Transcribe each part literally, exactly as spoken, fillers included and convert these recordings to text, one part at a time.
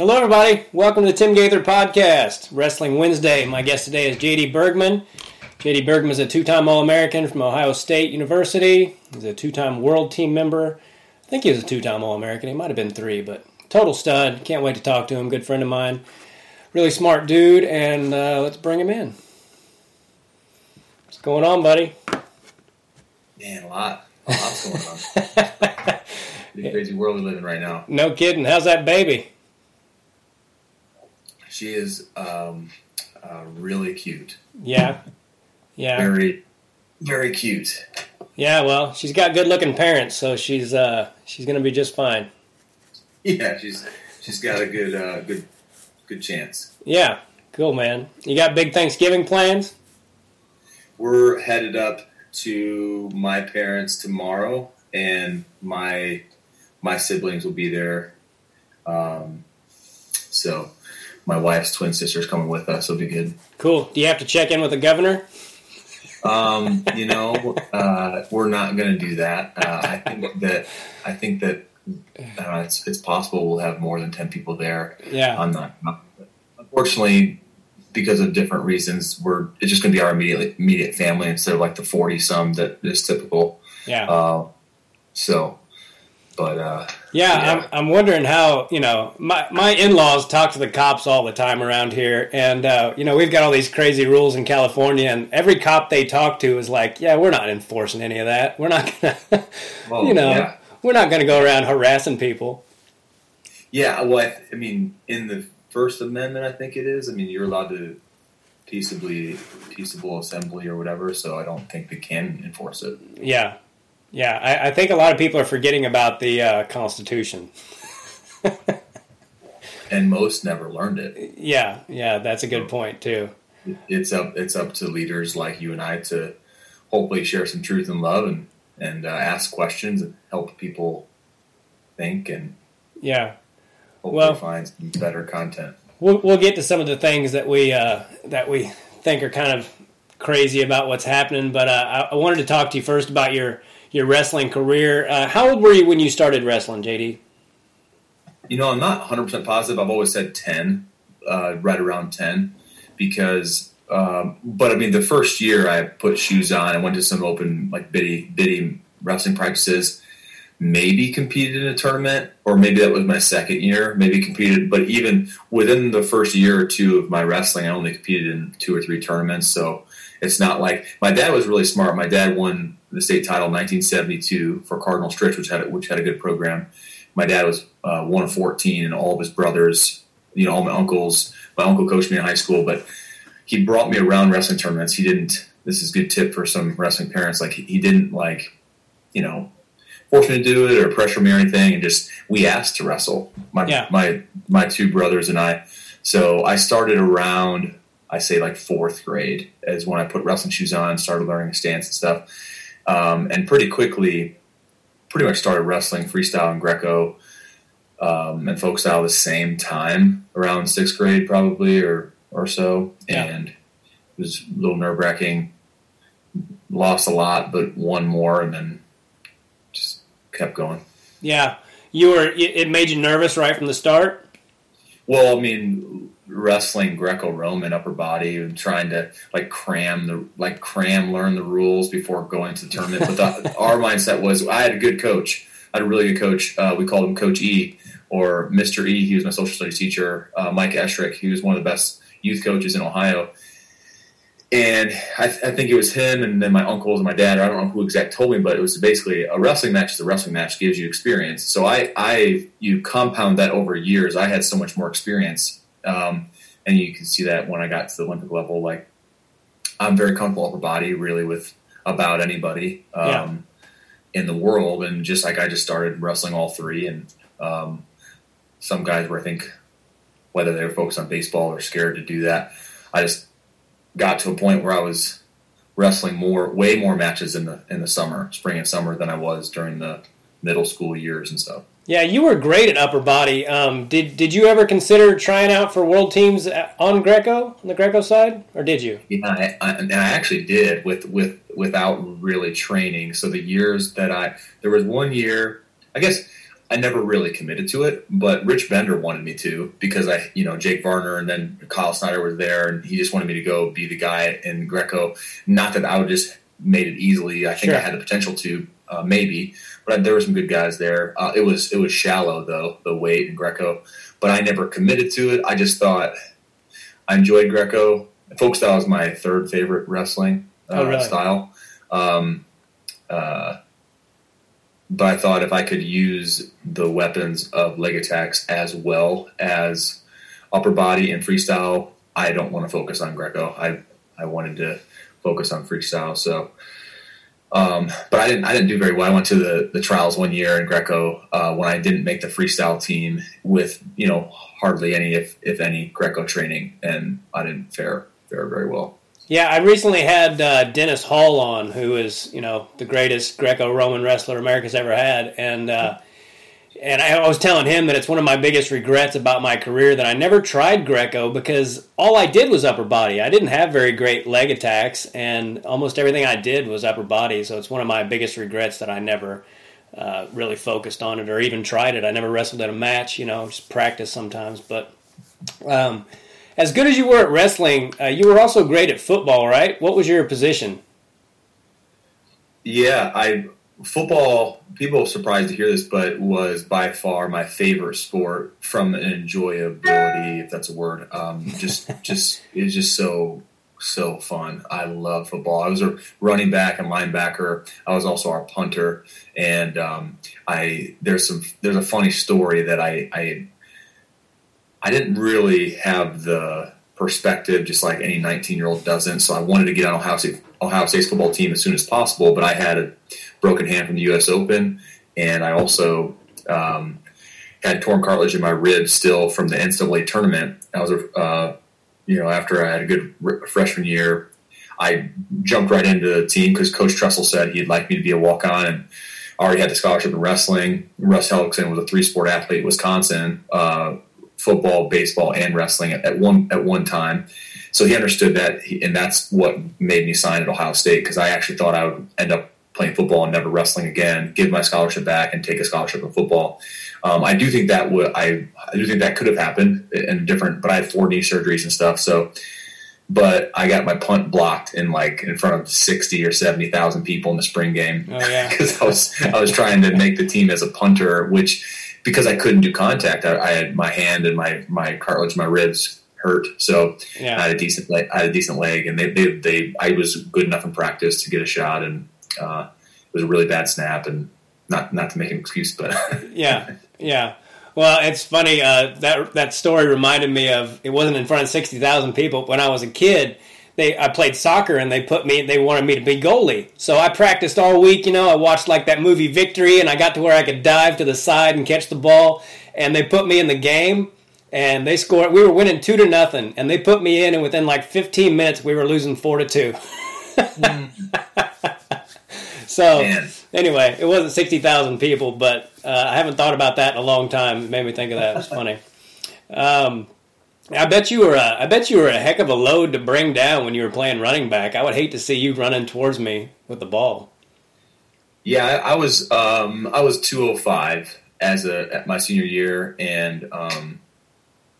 Hello, everybody. Welcome to the Tim Gaither Podcast, Wrestling Wednesday. My guest today is J D Bergman. J D Bergman is a two-time All-American from Ohio State University. He's a two-time World Team member. I think he was a two-time All-American. He might have been three, but total stud. Can't wait to talk to him. Good friend of mine. Really smart dude, and uh, let's bring him in. What's going on, buddy? Man, a lot. A lot's going on. Pretty crazy world we live in right now. No kidding. How's that baby? She is um, uh, really cute. Yeah. Yeah. Very, very cute. Yeah, well, she's got good-looking parents, so she's uh, she's going to be just fine. Yeah, she's she's got a good uh, good good chance. Yeah, cool, man. You got big Thanksgiving plans? We're headed up to my parents tomorrow, and my my siblings will be there. Um, so... My wife's twin sister's coming with us. It'll be good. Cool. Do you have to check in with the governor? Um, you know, uh, we're not going to do that. Uh, I think that I think that uh, it's, it's possible we'll have more than ten people there. Yeah. I'm not. Unfortunately, because of different reasons, we're it's just going to be our immediate immediate family instead of like the forty some that is typical. Yeah. Uh, so. But, uh, yeah, yeah, I'm I'm wondering how, you know, my, my in-laws talk to the cops all the time around here. And, uh, you know, we've got all these crazy rules in California. And every cop they talk to is like, yeah, we're not enforcing any of that. We're not going to, well, you know, yeah. we're not going to go around harassing people. Yeah, well, I, I mean, in the First Amendment, I think it is. I mean, you're allowed to peaceably, peaceable assembly or whatever. So I don't think they can enforce it. Yeah. Yeah, I, I think a lot of people are forgetting about the uh, Constitution. And most never learned it. Yeah, yeah, that's a good point, too. It's up it's up to leaders like you and I to hopefully share some truth and love and, and uh, ask questions and help people think and yeah, hopefully well, find some better content. We'll, we'll get to some of the things that we uh, that we think are kind of crazy about what's happening, but uh, I, I wanted to talk to you first about your... Your wrestling career. Uh, how old were you when you started wrestling, J D? You know, I'm not one hundred percent positive. I've always said ten, uh, right around ten, because. Um, but I mean, the first year I put shoes on, I went to some open like bitty bitty wrestling practices. Maybe competed in a tournament, or maybe that was my second year. Maybe competed, but even within the first year or two of my wrestling, I only competed in two or three tournaments. So it's not like my dad was really smart. My dad won the state title in nineteen seventy-two for Cardinal Stritch, which had a, which had a good program. My dad was uh, one of fourteen, and all of his brothers, you know, all my uncles. My uncle coached me in high school, but he brought me around wrestling tournaments. He didn't. This is a good tip for some wrestling parents. Like he, he didn't like, you know, force me to do it or pressure me or anything. And just we asked to wrestle. My yeah. my my two brothers and I. So I started around I say like fourth grade is when I put wrestling shoes on, started learning stance and stuff. Um, and pretty quickly, pretty much started wrestling, freestyle and Greco um, and folk style the same time, around sixth grade probably or or so. Yeah. And it was a little nerve-wracking. Lost a lot, but won more and then just kept going. Yeah. You were. It made you nervous right from the start? Well, I mean, wrestling Greco-Roman upper body and trying to like cram the like cram learn the rules before going to the tournament. But the, our mindset was I had a good coach. I had a really good coach. Uh, we called him Coach E or Mister E. He was my social studies teacher. Uh, Mike Eschrick. He was one of the best youth coaches in Ohio. And I, th- I think it was him and then my uncles and my dad. Or I don't know who exactly told me, but it was basically a wrestling match. The wrestling match gives you experience. So I, I you compound that over years. I had so much more experience. Um, and you can see that when I got to the Olympic level, like I'm very comfortable upper body really with about anybody, um, yeah. in the world. And just like, I just started wrestling all three. And, um, some guys were, I think whether they were focused on baseball or scared to do that, I just got to a point where I was wrestling more, way more matches in the, in the summer, spring and summer than I was during the middle school years and stuff. Yeah, you were great at upper body. Um, did did you ever consider trying out for world teams on Greco, on the Greco side, or did you? Yeah, I, I, and I actually did with, with without really training. So the years that I – there was one year – I guess I never really committed to it, but Rich Bender wanted me to because I, you know, Jake Varner and then Kyle Snyder were there, and he just wanted me to go be the guy in Greco. Not that I would just made it easily. I think sure. I had the potential to, uh, maybe, but I, there were some good guys there. Uh, it was it was shallow though, the weight in Greco, but I never committed to it. I just thought I enjoyed Greco. Folk style was my third favorite wrestling uh, oh, really? style. Um, uh, but I thought if I could use the weapons of leg attacks as well as upper body and freestyle, I don't want to focus on Greco. I, I wanted to focus on freestyle. So, um, but I didn't, I didn't do very well. I went to the, the trials one year in Greco, uh, when I didn't make the freestyle team with, you know, hardly any, if, if any Greco training, and I didn't fare, fare very well. Yeah, I recently had uh, Dennis Hall on, who is, you know, the greatest Greco-Roman wrestler America's ever had, and uh, and I was telling him that it's one of my biggest regrets about my career that I never tried Greco because all I did was upper body. I didn't have very great leg attacks, and almost everything I did was upper body, so it's one of my biggest regrets that I never uh, really focused on it or even tried it. I never wrestled in a match, you know, just practice sometimes, but... Um, As good as you were at wrestling, uh, you were also great at football, right? What was your position? Yeah, I football, people are surprised to hear this, but was by far my favorite sport from an enjoyability, if that's a word. Um, just, just it was just so, so fun. I love football. I was a running back and linebacker. I was also our punter. And um, I there's some there's a funny story that I I I didn't really have the perspective, just like any nineteen-year-old doesn't. So I wanted to get on Ohio State, Ohio State's football team as soon as possible. But I had a broken hand from the U S Open, and I also um, had torn cartilage in my rib still from the N C A A tournament. I was, uh, you know, after I had a good r- freshman year, I jumped right into the team because Coach Tressel said he'd like me to be a walk-on, and I already had the scholarship in wrestling. Russ Hellickson was a three-sport athlete in Wisconsin. Uh, football, baseball, and wrestling at one at one time. So he understood that, he, and that's what made me sign at Ohio State, because I actually thought I would end up playing football and never wrestling again, give my scholarship back, and take a scholarship in football. Um, I do think that would I, I do think that could have happened and different, but I had four knee surgeries and stuff. So, but I got my punt blocked in like in front of sixty or seventy thousand people in the spring game because oh, yeah. I was I was trying to make the team as a punter, which. Because I couldn't do contact, I, I had my hand and my, my cartilage, my ribs hurt. So yeah. I had a decent leg, I had a decent leg, and they, they they I was good enough in practice to get a shot, and uh, it was a really bad snap, and not not to make an excuse, but yeah, yeah. Well, it's funny uh, that that story reminded me of it wasn't in front of sixty thousand people when I was a kid. They, I played soccer, and they put me. They wanted me to be goalie, so I practiced all week. You know, I watched like that movie Victory, and I got to where I could dive to the side and catch the ball. And they put me in the game, and they scored. We were winning two to nothing, and they put me in, and within like fifteen minutes, we were losing four to two. So Man. Anyway, it wasn't sixty thousand people, but uh, I haven't thought about that in a long time. It made me think of that. It was funny. Um, I bet you were a, I bet you were a heck of a load to bring down when you were playing running back. I would hate to see you running towards me with the ball. Yeah, I, I was um, I was two oh five as a at my senior year, and um,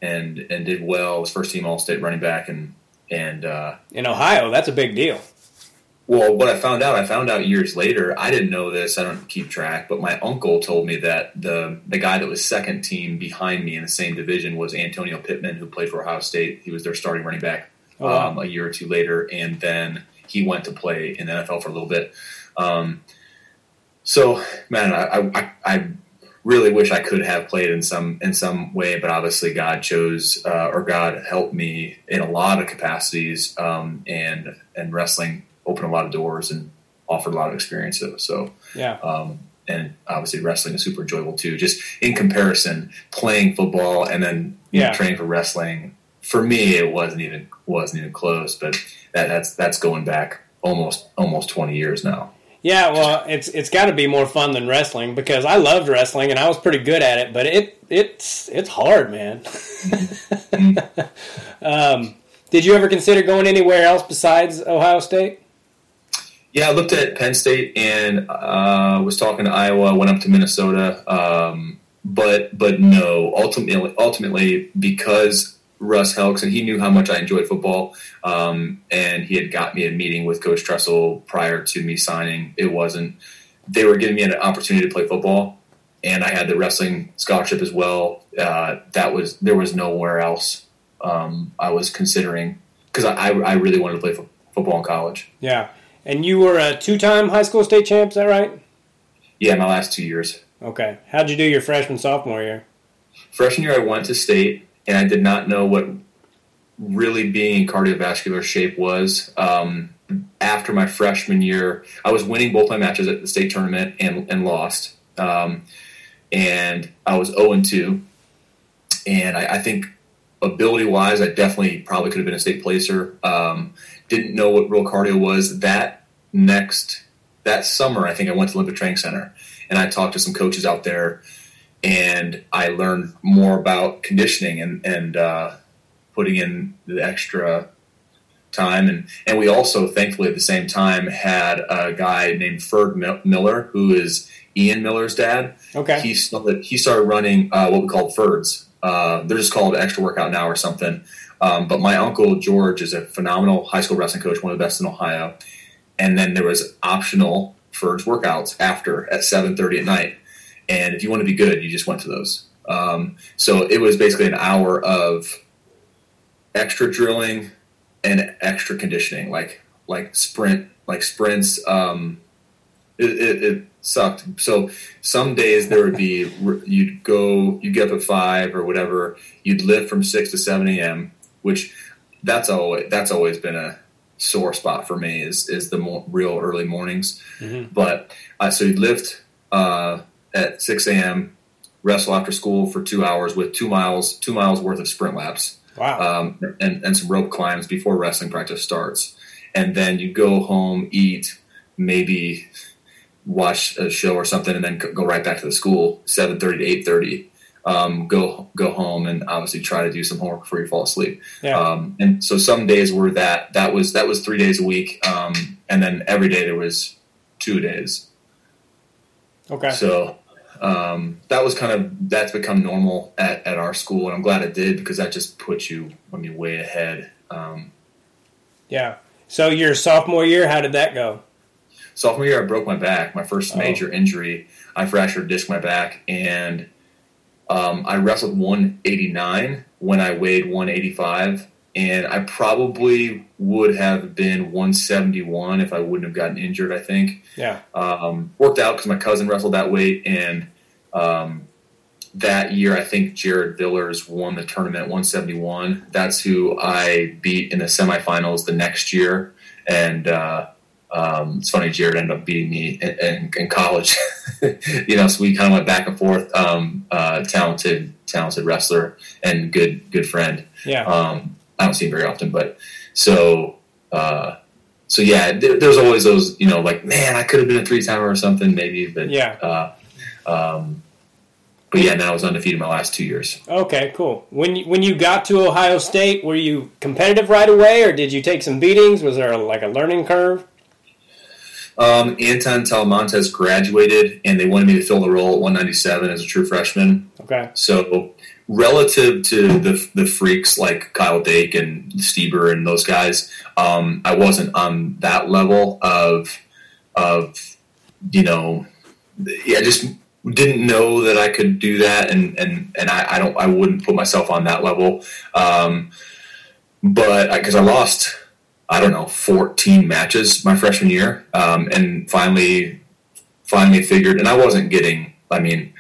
and and did well. I was first team All-State running back, and and uh, in Ohio, that's a big deal. Well, what I found out, I found out years later. I didn't know this. I don't keep track, but my uncle told me that the the guy that was second team behind me in the same division was Antonio Pittman, who played for Ohio State. He was their starting running back oh, wow. um, a year or two later, and then he went to play in the N F L for a little bit. Um, so, man, I, I I really wish I could have played in some in some way, but obviously God chose uh, or God helped me in a lot of capacities, um, and and wrestling. Opened a lot of doors and offered a lot of experiences. So, yeah. Um, and obviously wrestling is super enjoyable too. Just in comparison, playing football and then yeah. you know, training for wrestling, for me, it wasn't even, wasn't even close, but that, that's, that's going back almost, almost twenty years now. Yeah. Well, it's, it's gotta be more fun than wrestling because I loved wrestling and I was pretty good at it, but it, it's, it's hard, man. um, did you ever consider going anywhere else besides Ohio State? Yeah, I looked at Penn State and uh, was talking to Iowa, went up to Minnesota, um, But but no, ultimately, ultimately because Russ Hellickson, he knew how much I enjoyed football, um, and he had got me a meeting with Coach Tressel prior to me signing. It wasn't. They were giving me an opportunity to play football, and I had the wrestling scholarship as well. Uh, that was there was nowhere else um, I was considering because I, I really wanted to play fo- football in college. Yeah, and you were a two-time high school state champ, is that right? Yeah, my last two years. Okay. How'd you do your freshman, sophomore year? Freshman year, I went to state, and I did not know what really being in cardiovascular shape was. Um, after my freshman year, I was winning both my matches at the state tournament and, and lost. Um, and I was oh and two. And I, I think ability-wise, I definitely probably could have been a state placer. Um, didn't know what real cardio was. That next that summer, I think I went to Olympic Training Center. And I talked to some coaches out there, and I learned more about conditioning and, and uh, putting in the extra time. And, and we also, thankfully, at the same time, had a guy named Ferb Miller, who is Ian Miller's dad. Okay. He started, he started running uh, what we called F E R Ds. Uh, they're just called extra workout now or something. Um, but my Uncle George is a phenomenal high school wrestling coach, one of the best in Ohio. And then there was optional F E R Ds workouts after at seven thirty at night, and if you want to be good, you just went to those. Um, so it was basically an hour of extra drilling and extra conditioning, like like sprint, like sprints. Um, it, it, it sucked. So some days there would be you'd go, you get up at five or whatever, you'd lift from six to seven a m. Which that's always that's always been a sore spot for me is is the more real early mornings. Mm-hmm. But uh, so you'd lift uh, at six a m, wrestle after school for two hours with two miles two miles worth of sprint laps. Wow. um, and, and some rope climbs before wrestling practice starts. And then you go home, eat, maybe watch a show or something, and then go right back to the school, seven thirty to eight thirty. Um, go go home and obviously try to do some homework before you fall asleep. Yeah. Um, and so some days were that that was that was three days a week, um, and then every day there was two days. Okay. So um, that was kind of that's become normal at, at our school, and I'm glad it did because that just puts you I mean way ahead. Um, yeah. So your sophomore year, how did that go? Sophomore year, I broke my back. My first oh. major injury, I fractured a disc in my back and. Um, I wrestled one eighty-nine when I weighed one eighty-five, and I probably would have been one seventy-one if I wouldn't have gotten injured, I think. Yeah. Um, worked out because my cousin wrestled that weight, and um, that year I think Jared Villars won the tournament one seventy-one. That's who I beat in the semifinals the next year, and uh, um, it's funny, Jared ended up beating me in, in, in college. You know, so we kind of went back and forth. Um, uh, talented, talented wrestler and good, good friend. Yeah. Um, I don't see him very often, but so, uh, so yeah, there, there's always those, you know, like, man, I could have been a three timer or something, maybe, but yeah. Uh, um, but yeah, now I was undefeated my last two years. Okay, cool. When you, when you got to Ohio State, were you competitive right away, or did you take some beatings? Was there a, like a learning curve? Um, Anton Talamantes graduated, and they wanted me to fill the role at one ninety-seven as a true freshman. Okay. So relative to the the freaks like Kyle Dake and Stieber and those guys, um, I wasn't on that level of, of you know, yeah, I just didn't know that I could do that, and, and, and I, I don't I wouldn't put myself on that level. Um, but because I, I lost. I don't know, fourteen matches my freshman year, um, and finally, finally figured. And I wasn't getting. I mean,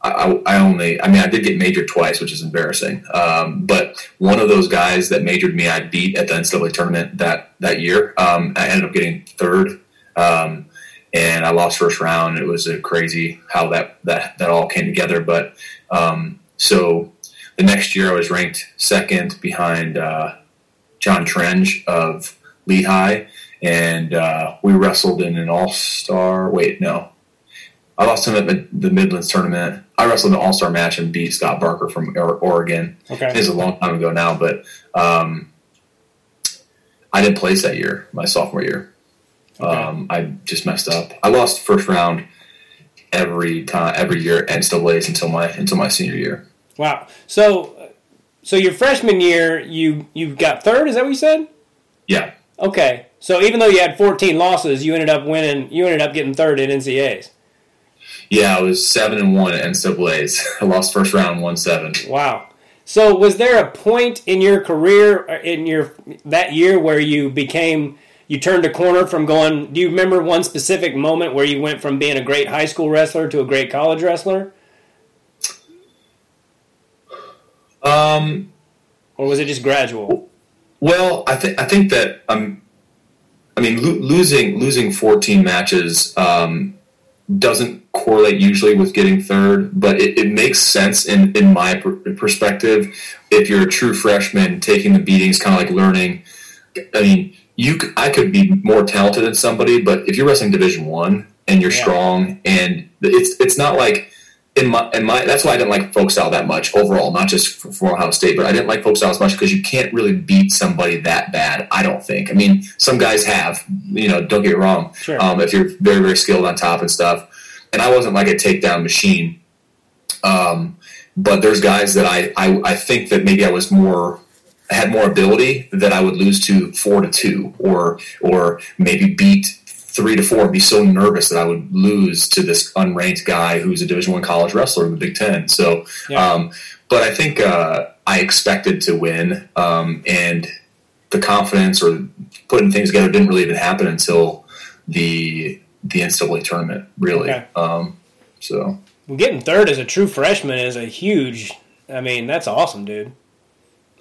I, I only. I mean, I did get majored twice, which is embarrassing. Um, but one of those guys that majored me, I beat at the N C double A tournament that that year. Um, I ended up getting third, um, and I lost first round. It was a crazy how that that that all came together. But um, so the next year, I was ranked second behind. Uh, John Trench of Lehigh, and uh, we wrestled in an all-star – wait, no. I lost him at the Midlands tournament. I wrestled in an all-star match and beat Scott Barker from Oregon. Okay. It was a long time ago now, but um, I didn't place that year, my sophomore year. Okay. Um, I just messed up. I lost first round every time, every year, and still plays until my until my senior year. Wow. So, so your freshman year, you you got third. Is that what you said? Yeah. Okay. So even though you had fourteen losses, you ended up winning. You ended up getting third at N C A As. Yeah, I was seven and one at N C A As. I lost first round one seven. Wow. So was there a point in your career in your that year where you became you turned a corner from going? Do you remember one specific moment where you went from being a great high school wrestler to a great college wrestler? Um, or was it just gradual? Well, I think I think that um, I mean lo- losing losing fourteen matches um, doesn't correlate usually with getting third, but it, it makes sense in, in my pr- perspective. If you're a true freshman, taking the beatings, kind of like learning. I mean, you c- I could be more talented than somebody, but if you're wrestling Division One and you're yeah. strong, and it's it's not like in my in my that's why I didn't like folk style that much overall, not just for, for Ohio State, but I didn't like folk style as much because you can't really beat somebody that bad. I don't think. I mean, some guys have, you know, don't get it wrong. Sure. Um, if you're very very skilled on top and stuff. And I wasn't like a takedown machine, um, but there's guys that I, I I think that maybe I was more had more ability that I would lose to four to two, or or maybe beat three to four and be so nervous that I would lose to this unranked guy who's a Division I college wrestler in the Big Ten. So, yeah. um, but I think uh, I expected to win, um, and the confidence or putting things together didn't really even happen until the. the N C A A tournament, really. Okay. Um, so well, getting third as a true freshman is a huge. I mean, that's awesome, dude.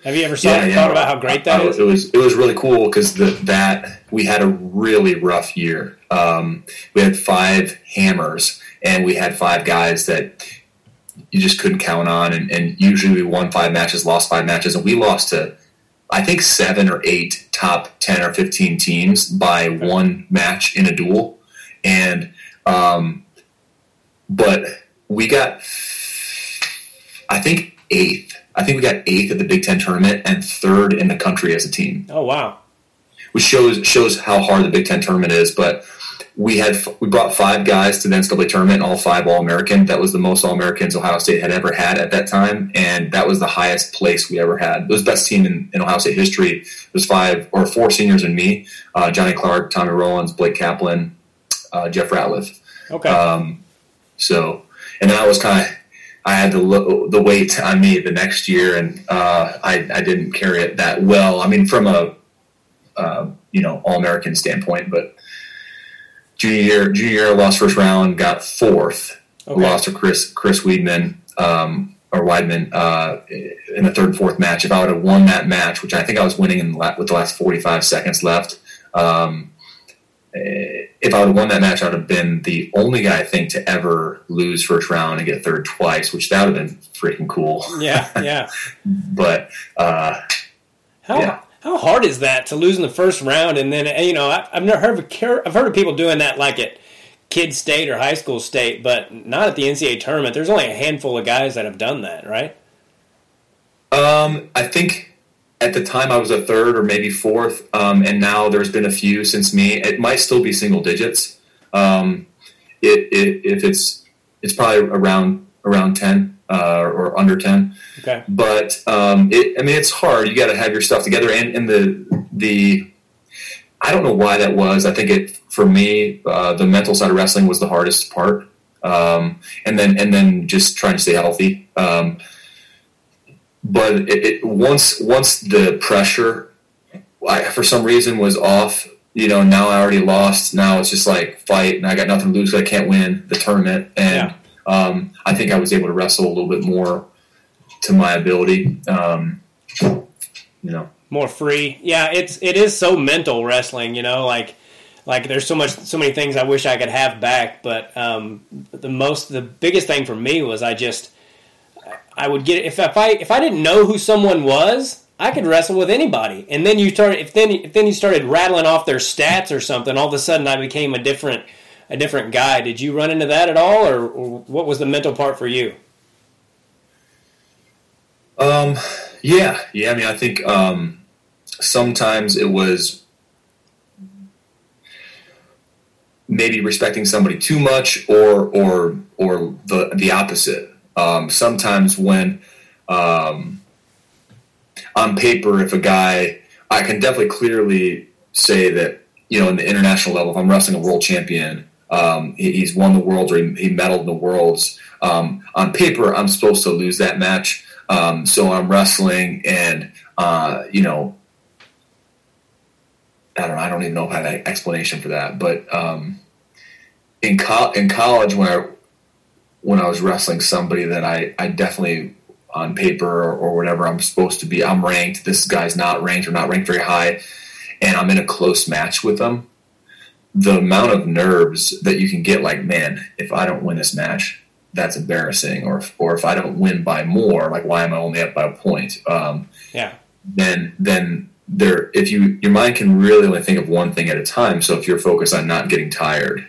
Have you ever saw, yeah, yeah, thought about how great that I, is? It was it was really cool because that we had a really rough year. Um, we had five hammers, and we had five guys that you just couldn't count on. And, and usually, we won five matches, lost five matches, and we lost to. I think seven or eight top ten or fifteen teams by okay. one match in a duel. And, um, but we got, I think eighth, I think we got eighth at the Big Ten tournament and third in the country as a team. Oh, wow. Which shows, shows how hard the Big Ten tournament is. But we had, we brought five guys to the N C A A tournament, all five All-American. That was the most All-Americans Ohio State had ever had at that time. And that was the highest place we ever had. It was the best team in, in Ohio State history. There's five or four seniors and me, uh, Johnny Clark, Tommy Rollins, Blake Kaplan, Uh, Jeff Ratliff. Okay. Um, so, and then I was kind of, I had the lo- the weight on me the next year, and uh, I, I didn't carry it that well. I mean, from a uh, you know All American standpoint, but junior year, junior year, I lost first round, got fourth, okay. lost to Chris Chris Weidman um, or Weidman uh, in the third and fourth match. If I would have won that match, which I think I was winning in the la- with the last forty-five seconds left. Um, If I would have won that match, I would have been the only guy, I think, to ever lose first round and get third twice, which that would have been freaking cool. Yeah, yeah. But uh, how yeah. how hard is that to lose in the first round? And then you know, I, I've never heard of I've heard of people doing that like at kid state or high school state, but not at the N C A A tournament. There's only a handful of guys that have done that, right? Um, I think. At the time, I was a third or maybe fourth, um, and now there's been a few since me. It might still be single digits. Um, it, it, if it's, it's probably around around ten uh, or under ten. Okay. But um, it, I mean, it's hard. You got to have your stuff together, and, and the the I don't know why that was. I think it for me, uh, the mental side of wrestling was the hardest part, um, and then and then just trying to stay healthy. Um, But it, it, once once the pressure, I, for some reason, was off, you know, now I already lost. Now it's just like fight, and I got nothing to lose because I can't win the tournament. And yeah. um, I think I was able to wrestle a little bit more to my ability, um, you know. More free. Yeah, it's, it is so mental wrestling, you know, like like there's so much so many things I wish I could have back. But um, the most the biggest thing for me was I just – I would get if if I if I didn't know who someone was, I could wrestle with anybody. And then you started if then if then you started rattling off their stats or something. All of a sudden, I became a different a different guy. Did you run into that at all, or, or what was the mental part for you? Um, yeah, yeah. I mean, I think um, sometimes it was maybe respecting somebody too much, or or or the the opposite. Um, sometimes when um, on paper, if a guy, I can definitely clearly say that, you know, in the international level, if I'm wrestling a world champion, um, he, he's won the world, or he, he medaled in the worlds. Um, on paper, I'm supposed to lose that match. Um, so I'm wrestling, and uh, you know, I don't know, I don't even know if I have an explanation for that. But um, in co- in college, when I when I was wrestling somebody that I, I definitely on paper or, or whatever I'm supposed to be, I'm ranked. This guy's not ranked or not ranked very high, and I'm in a close match with them. The amount of nerves that you can get, like, man, if I don't win this match, that's embarrassing. Or or if I don't win by more, like, why am I only up by a point? Um, yeah. Then then. There, if you, your mind can really only think of one thing at a time. So if you're focused on not getting tired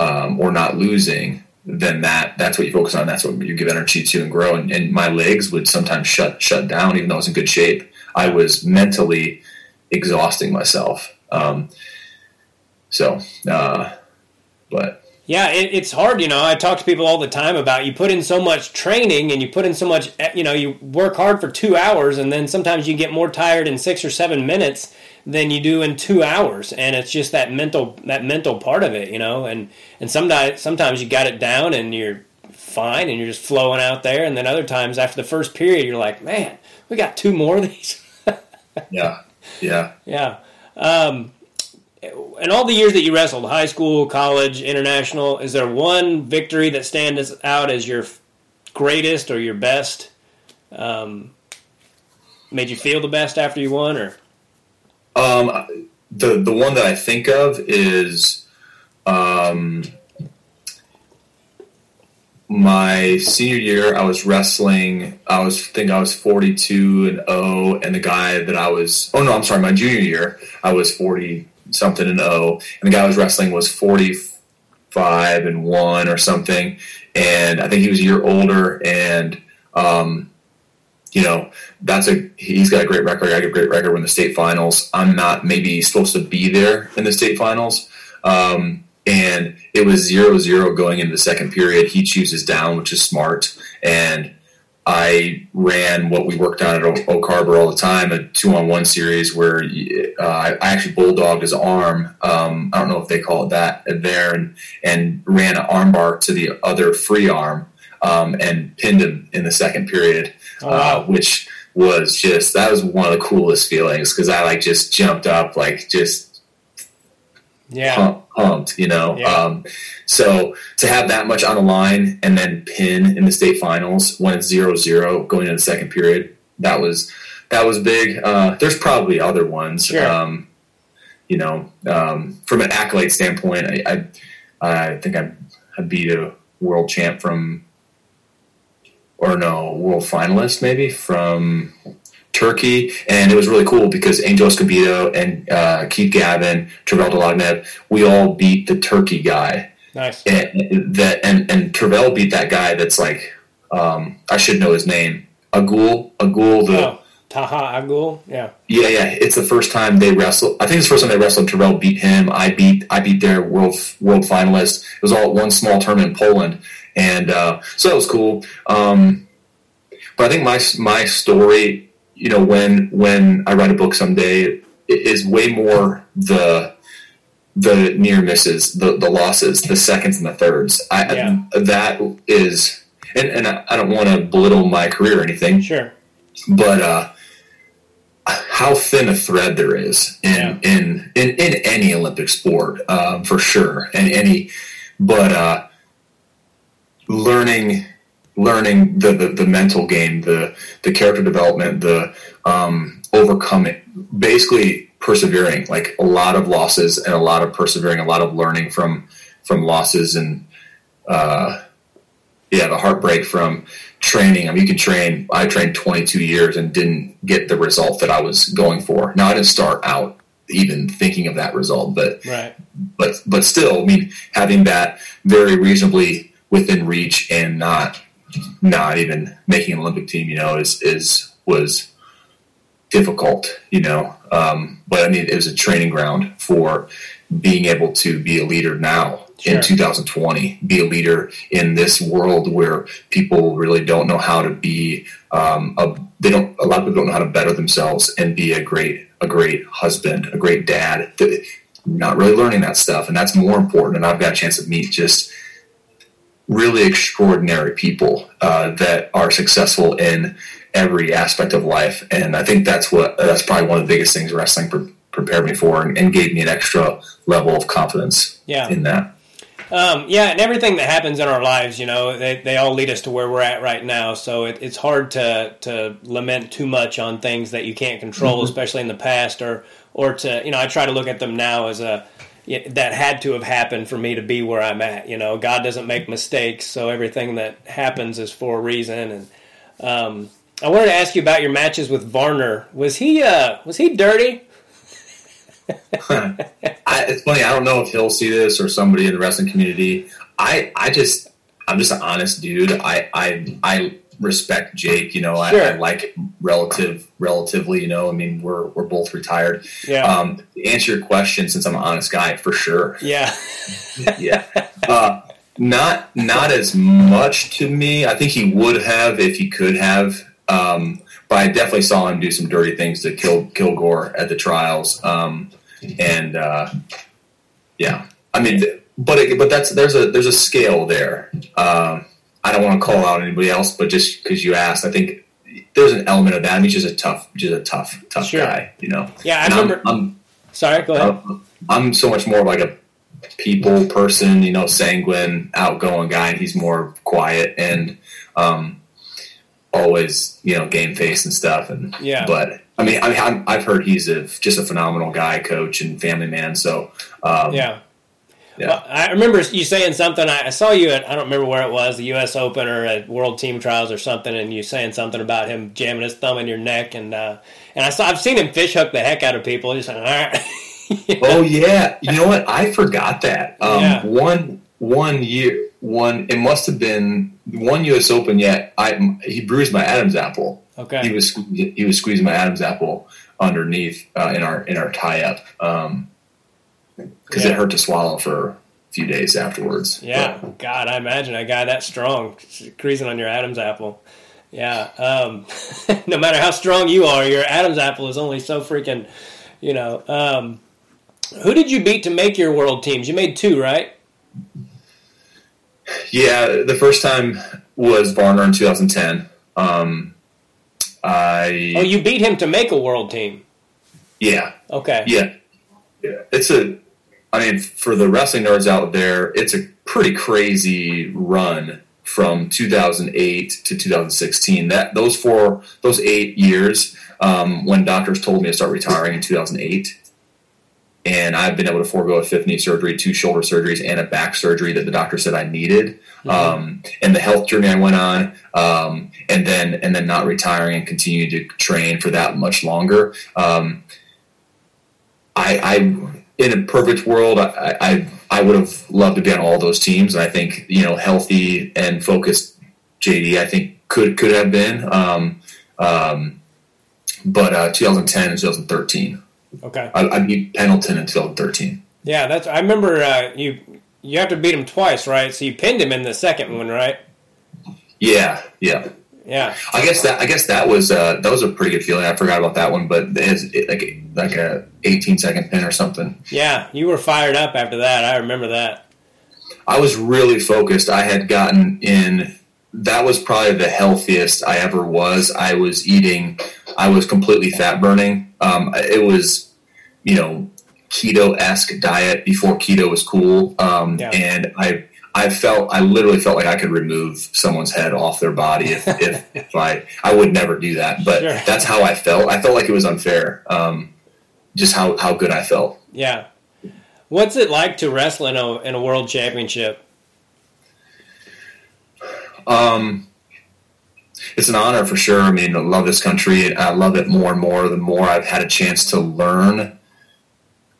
um, or not losing, then that that's what you focus on. That's what you give energy to and grow. And, and my legs would sometimes shut shut down, even though I was in good shape. I was mentally exhausting myself. Um, so, uh, but. Yeah, it, it's hard, you know. I talk to people all the time about you put in so much training and you put in so much, you know, you work hard for two hours and then sometimes you get more tired in six or seven minutes than you do in two hours. And it's just that mental that mental part of it, you know. And, and sometimes, sometimes you got it down and you're fine and you're just flowing out there. And then other times after the first period, you're like, man, we got two more of these. yeah, yeah. Yeah. Um In all the years that you wrestled, high school, college, international, is there one victory that stands out as your greatest or your best? Um, made you feel the best after you won, or um, the the one that I think of is um, my senior year. I was wrestling. I was think I was forty-two and oh, and the guy that I was. Oh no, I'm sorry. My junior year, I was forty. Something and oh, and the guy I was wrestling was forty-five and one or something, and I think he was a year older. And um, you know, that's a he's got a great record. I got a great record. We're in the state finals. I'm not maybe supposed to be there in the state finals. Um, and it was zero zero going into the second period. He chooses down, which is smart, and I ran what we worked on at Oak Harbor all the time, a two-on-one series where uh, I actually bulldogged his arm. Um, I don't know if they call it that there, and, and ran an arm bar to the other free arm um, and pinned him in the second period, oh, wow. uh, which was just, that was one of the coolest feelings because I like just jumped up, like just yeah, pump, pumped, you know. Yeah. Um, So to have that much on the line and then pin in the state finals when it's zero zero going into the second period, that was that was big. Uh, there's probably other ones. Sure. Um, you know, um, from an accolade standpoint, I I, I think I, I beat a world champ from, or no, world finalist maybe from Turkey, and it was really cool because Angel Escobedo and uh, Keith Gavin, Travel Delagnev, we all beat the Turkey guy. Nice. And that and, and Travell beat that guy that's like um, I should know his name. Agul, Agul the oh, Taha Agul, yeah. Yeah, yeah. It's the first time they wrestled. I think it's the first time they wrestled. Travell beat him. I beat I beat their world world finalist. It was all one small tournament in Poland, and uh, so that was cool. Um, but I think my my story, you know, when when I write a book someday, is way more the. the near misses, the, the losses, the seconds and the thirds. I, yeah. That is, and, and I, I don't want to belittle my career or anything. Sure. But uh, how thin a thread there is in yeah. in, in, in any Olympic sport, um, for sure, and any. But uh, learning learning the, the, the mental game, the the character development, the um, overcoming, basically. Persevering, like a lot of losses and a lot of persevering, a lot of learning from from losses, and uh, yeah, the heartbreak from training. I mean, you can train. I trained twenty-two years and didn't get the result that I was going for. Now, I didn't start out even thinking of that result, but right. but but still, I mean, having that very reasonably within reach and not not even making an Olympic team, you know, is is was. difficult, you know, um, but I mean, it was a training ground for being able to be a leader now sure. in two thousand twenty, be a leader in this world where people really don't know how to be, um, a, they don't, a lot of people don't know how to better themselves and be a great, a great husband, a great dad. They're not really learning that stuff. And that's more important. And I've got a chance to meet just really extraordinary people, uh, that are successful in every aspect of life. And I think that's what, that's probably one of the biggest things wrestling for, prepared me for and, and gave me an extra level of confidence yeah. in that. Um, yeah, and everything that happens in our lives, you know, they, they all lead us to where we're at right now. So it, it's hard to to lament too much on things that you can't control, mm-hmm. especially in the past, or or to, you know, I try to look at them now as a, that had to have happened for me to be where I'm at. You know, God doesn't make mistakes, so everything that happens is for a reason. And um, I wanted to ask you about your matches with Varner. Was he uh, was he dirty? I, it's funny. I don't know if he'll see this or somebody in the wrestling community. I, I just, I'm just an honest dude. I, I, I respect Jake. You know, I, sure. I like it relative, relatively. You know, I mean, we're we're both retired. Yeah. Um, to answer your question, since I'm an honest guy, for sure. Yeah. yeah. Uh, not not as much to me. I think he would have if he could have. Um, But I definitely saw him do some dirty things to kill kill Gore at the trials, um, and uh, yeah, I mean, but it, but that's there's a there's a scale there. Um, I don't want to call out anybody else, but just because you asked, I think there's an element of that. I mean, he's just a tough, just a tough, tough sure. guy, you know. Yeah, I and remember. I'm, I'm, sorry, go ahead. I'm, I'm so much more of like a people person, you know, sanguine, outgoing guy, and he's more quiet and. Um, always, you know, game face and stuff. And, yeah. But I mean, I mean, I'm, I've heard he's a, just a phenomenal guy, coach and family man. So, um, yeah. yeah. Well, I remember you saying something. I saw you at, I don't remember where it was, the U S Open or at World Team Trials or something. And you saying something about him jamming his thumb in your neck. And, uh, and I saw, I've seen him fish hook the heck out of people. He's like, all right. you know? Oh yeah. You know what? I forgot that. Um, yeah. one, one year, one, it must've been, one U S Open yet, I he bruised my Adam's apple. Okay, he was he was squeezing my Adam's apple underneath uh, in our in our tie up because um, yeah. it hurt to swallow for a few days afterwards. Yeah, but. God, I imagine a guy that strong squeezing on your Adam's apple. Yeah, um, no matter how strong you are, your Adam's apple is only so freaking. You know, um, who did you beat to make your world teams? You made two, right? Yeah, the first time was Varner in two thousand ten. Um, I oh, you beat him to make a world team. Yeah. Okay. Yeah, yeah. It's a. I mean, for the wrestling nerds out there, it's a pretty crazy run from two thousand eight to two thousand sixteen. That those four, those eight years, um, when doctors told me to start retiring in two thousand eight. And I've been able to forego a fifth knee surgery, two shoulder surgeries, and a back surgery that the doctor said I needed. Mm-hmm. Um, and the health journey I went on, um, and then and then not retiring and continuing to train for that much longer. Um, I, I, in a perfect world, I, I I would have loved to be on all those teams. And I think you know, healthy and focused J D, I think could could have been. Um, um, but uh, two thousand ten and two thousand thirteen. Okay. I, I beat Pendleton in twenty thirteen. Yeah, that's. I remember uh, you. You have to beat him twice, right? So you pinned him in the second one, right? Yeah, yeah, yeah. I guess that. I guess that was uh, that was a pretty good feeling. I forgot about that one, but it's like like a eighteen second pin or something. Yeah, you were fired up after that. I remember that. I was really focused. I had gotten in. That was probably the healthiest I ever was. I was eating. I was completely fat burning. Um, it was, you know, keto-esque diet before keto was cool. Um, yeah. And I, I felt, I literally felt like I could remove someone's head off their body if, if, if I, I would never do that, but sure. That's how I felt. I felt like it was unfair. Um, just how, how good I felt. Yeah. What's it like to wrestle in a, in a world championship? Um, It's an honor for sure. I mean, I love this country, and I love it more and more the more I've had a chance to learn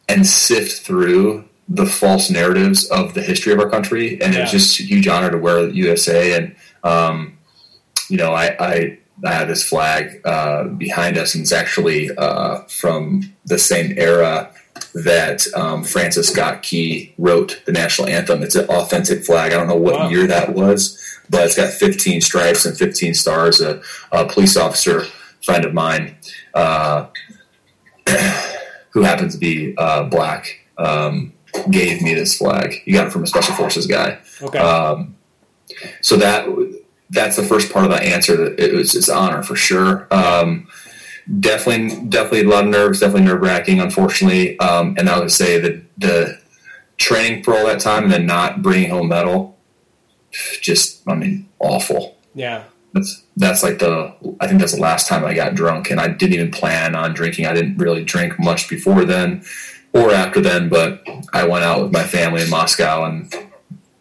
and sift through the false narratives of the history of our country. And yeah. It's just a huge honor to wear the U S A. And, um, you know, I, I I have this flag uh, behind us, and it's actually uh, from the same era that um, Francis Scott Key wrote the national anthem. It's an authentic flag. I don't know what wow. year that was, but it's got fifteen stripes and fifteen stars. A, a police officer friend of mine uh, who happens to be uh, black um, gave me this flag. He got it from a special forces guy. Okay. Um, so that... that's the first part of the answer. It was it's honor for sure. Um, definitely, definitely a lot of nerves, definitely nerve wracking, unfortunately. Um, and I would say that the training for all that time and then not bringing home medal, just, I mean, awful. Yeah. That's, that's like the, I think that's the last time I got drunk, and I didn't even plan on drinking. I didn't really drink much before then or after then, but I went out with my family in Moscow, and,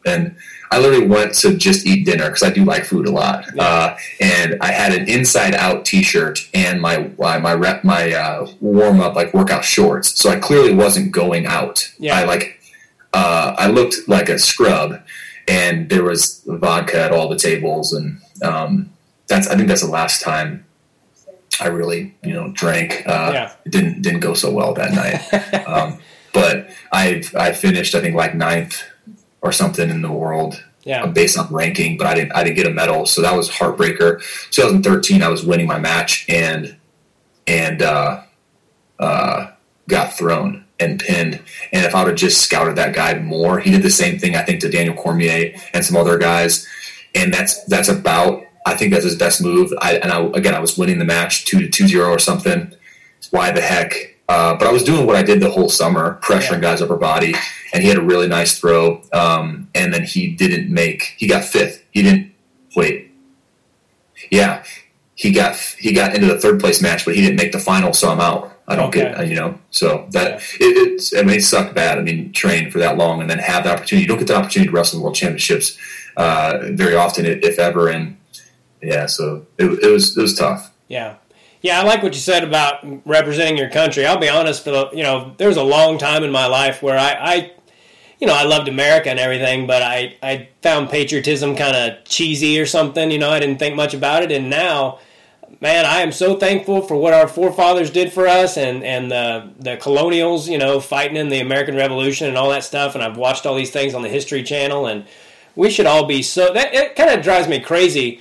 and, I literally went to just eat dinner because I do like food a lot. Uh, and I had an inside out t-shirt and my, my, my rep, my, uh, warm up, like workout shorts. So I clearly wasn't going out. Yeah. I like, uh, I looked like a scrub, and there was vodka at all the tables. And, um, that's, I think that's the last time I really, you know, drank. Uh, yeah. it didn't, didn't go so well that night. um, but I, I finished, I think like ninth or something in the world, yeah. based on ranking, but I didn't, I didn't get a medal. So that was a heartbreaker. twenty thirteen, I was winning my match and, and, uh, uh, got thrown and pinned. And if I would have just scouted that guy more, he did the same thing, I think, to Daniel Cormier and some other guys. And that's, that's about, I think that's his best move. I, and I, again, I was winning the match two to two zero or something. Why the heck? Uh, but I was doing what I did the whole summer, pressuring yeah. guys upper body, and he had a really nice throw. Um, and then he didn't make. He got fifth. He didn't wait. Yeah, he got he got into the third place match, but he didn't make the final, so I'm out. I don't okay. get you know. So that yeah. it, it's I mean, it sucked bad. I mean, train for that long and then have the opportunity. You don't get the opportunity to wrestle in the World Championships uh, very often, if ever. And yeah, so it, it was it was tough. Yeah. Yeah, I like what you said about representing your country. I'll be honest, for the, you know, there was a long time in my life where I, I, you know, I loved America and everything, but I, I found patriotism kind of cheesy or something. You know, I didn't think much about it. And now, man, I am so thankful for what our forefathers did for us, and, and the, the colonials, you know, fighting in the American Revolution and all that stuff. And I've watched all these things on the History Channel, and we should all be so... That, it kind of drives me crazy,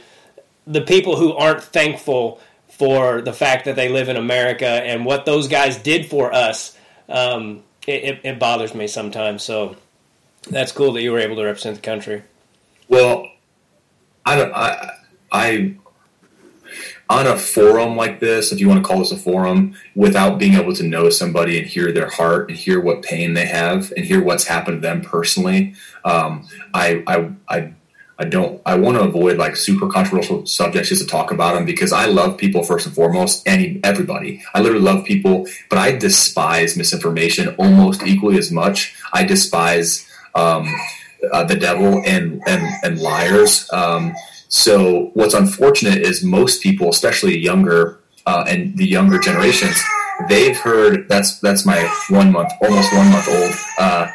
the people who aren't thankful for the fact that they live in America and what those guys did for us. Um, it, it, it bothers me sometimes. So that's cool that you were able to represent the country. Well, I don't, I, I, on a forum like this, if you want to call this a forum, without being able to know somebody and hear their heart and hear what pain they have and hear what's happened to them personally, um, I, I, I, I don't. I want to avoid like super controversial subjects just to talk about them, because I love people first and foremost, and everybody. I literally love people, but I despise misinformation almost equally as much. I despise um, uh, the devil and and, and liars. Um, so what's unfortunate is most people, especially younger uh, and the younger generations, they've heard. That's that's my one month, almost one month old. Uh,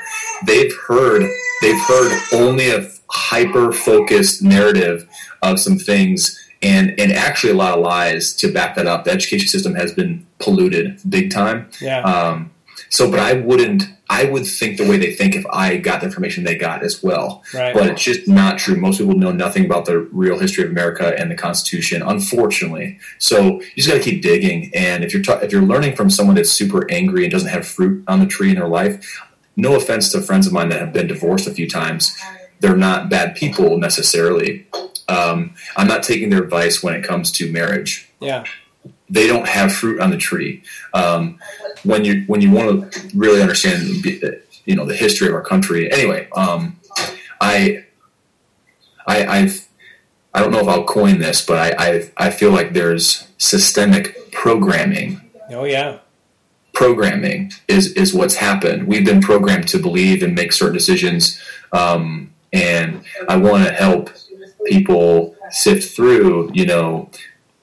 they've heard. They've heard only a hyper-focused narrative of some things, and, and actually a lot of lies to back that up. The education system has been polluted big time. Yeah. Um, so, but I wouldn't, I would think the way they think if I got the information they got as well. Right. But it's just not true. Most people know nothing about the real history of America and the Constitution, unfortunately. So you just got to keep digging. And if you're ta- if you're learning from someone that's super angry and doesn't have fruit on the tree in their life, no offense to friends of mine that have been divorced a few times, they're not bad people necessarily. Um, I'm not taking their advice when it comes to marriage. Yeah, they don't have fruit on the tree. Um, when you when you want to really understand, you know, the history of our country. Anyway, um, I, I, I've, I don't know if I'll coin this, but I, I, I feel like there's systemic programming. Oh yeah. Programming is, is what's happened. We've been programmed to believe and make certain decisions. Um, and I want to help people sift through, you know,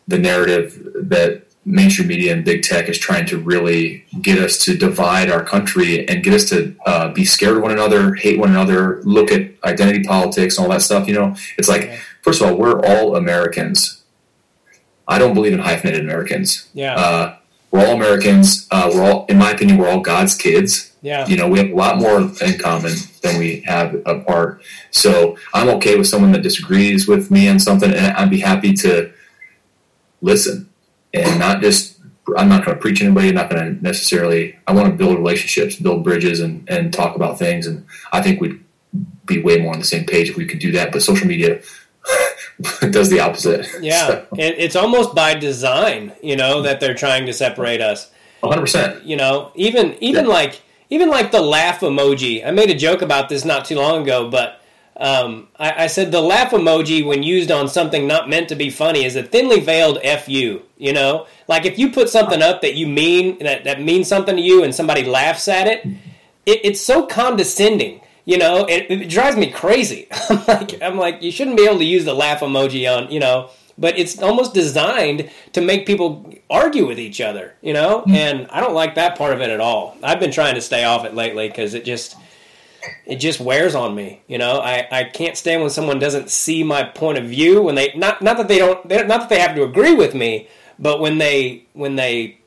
the narrative that mainstream media and big tech is trying to really get us to divide our country and get us to uh, be scared of one another, hate one another, look at identity politics and all that stuff. You know, it's like, first of all, we're all Americans. I don't believe in hyphenated Americans. Yeah. Uh, we're all Americans. Uh, we're all, in my opinion, we're all God's kids. Yeah. You know, we have a lot more in common than we have apart. So I'm okay with someone that disagrees with me on something, and I'd be happy to listen and not just, I'm not going to preach anybody. I'm not going to necessarily, I want to build relationships, build bridges, and, and talk about things. And I think we'd be way more on the same page if we could do that. But social media does the opposite. Yeah. So. And it's almost by design, you know, that they're trying to separate us. one hundred percent. You know, even, even yeah. like, even like the laugh emoji. I made a joke about this not too long ago, but um, I, I said the laugh emoji when used on something not meant to be funny is a thinly veiled F you, you know? Like if you put something up that you mean, that, that means something to you and somebody laughs at it, it it's so condescending. You know, it, it drives me crazy. I'm like, I'm like, you shouldn't be able to use the laugh emoji on, you know, but it's almost designed to make people argue with each other, you know, mm-hmm. and I don't like that part of it at all. I've been trying to stay off it lately because it just, it just wears on me. You know, I, I can't stand when someone doesn't see my point of view, when they, not, not that they don't, they, not that they have to agree with me, but when they, when they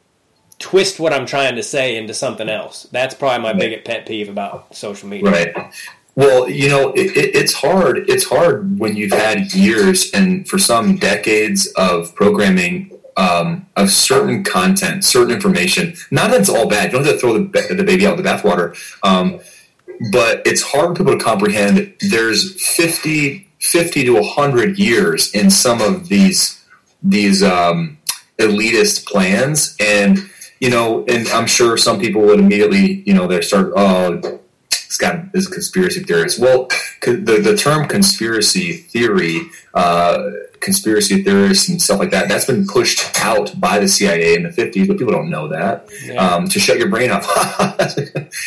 twist what I'm trying to say into something else. That's probably my biggest pet peeve about social media. Right. Well, you know, it, it, it's hard. It's hard when you've had years and for some decades of programming um, of certain content, certain information. Not that it's all bad. You don't have to throw the, the baby out with the bathwater. Um, but it's hard for people to comprehend. There's fifty, fifty to one hundred years in some of these these um, elitist plans. And You know, and I'm sure some people would immediately, you know, they start, oh, this guy is a conspiracy theorist. Well, the the term conspiracy theory, uh, conspiracy theorists and stuff like that, that's been pushed out by the C I A in the fifties, but people don't know that. Yeah. Um, to shut your brain off,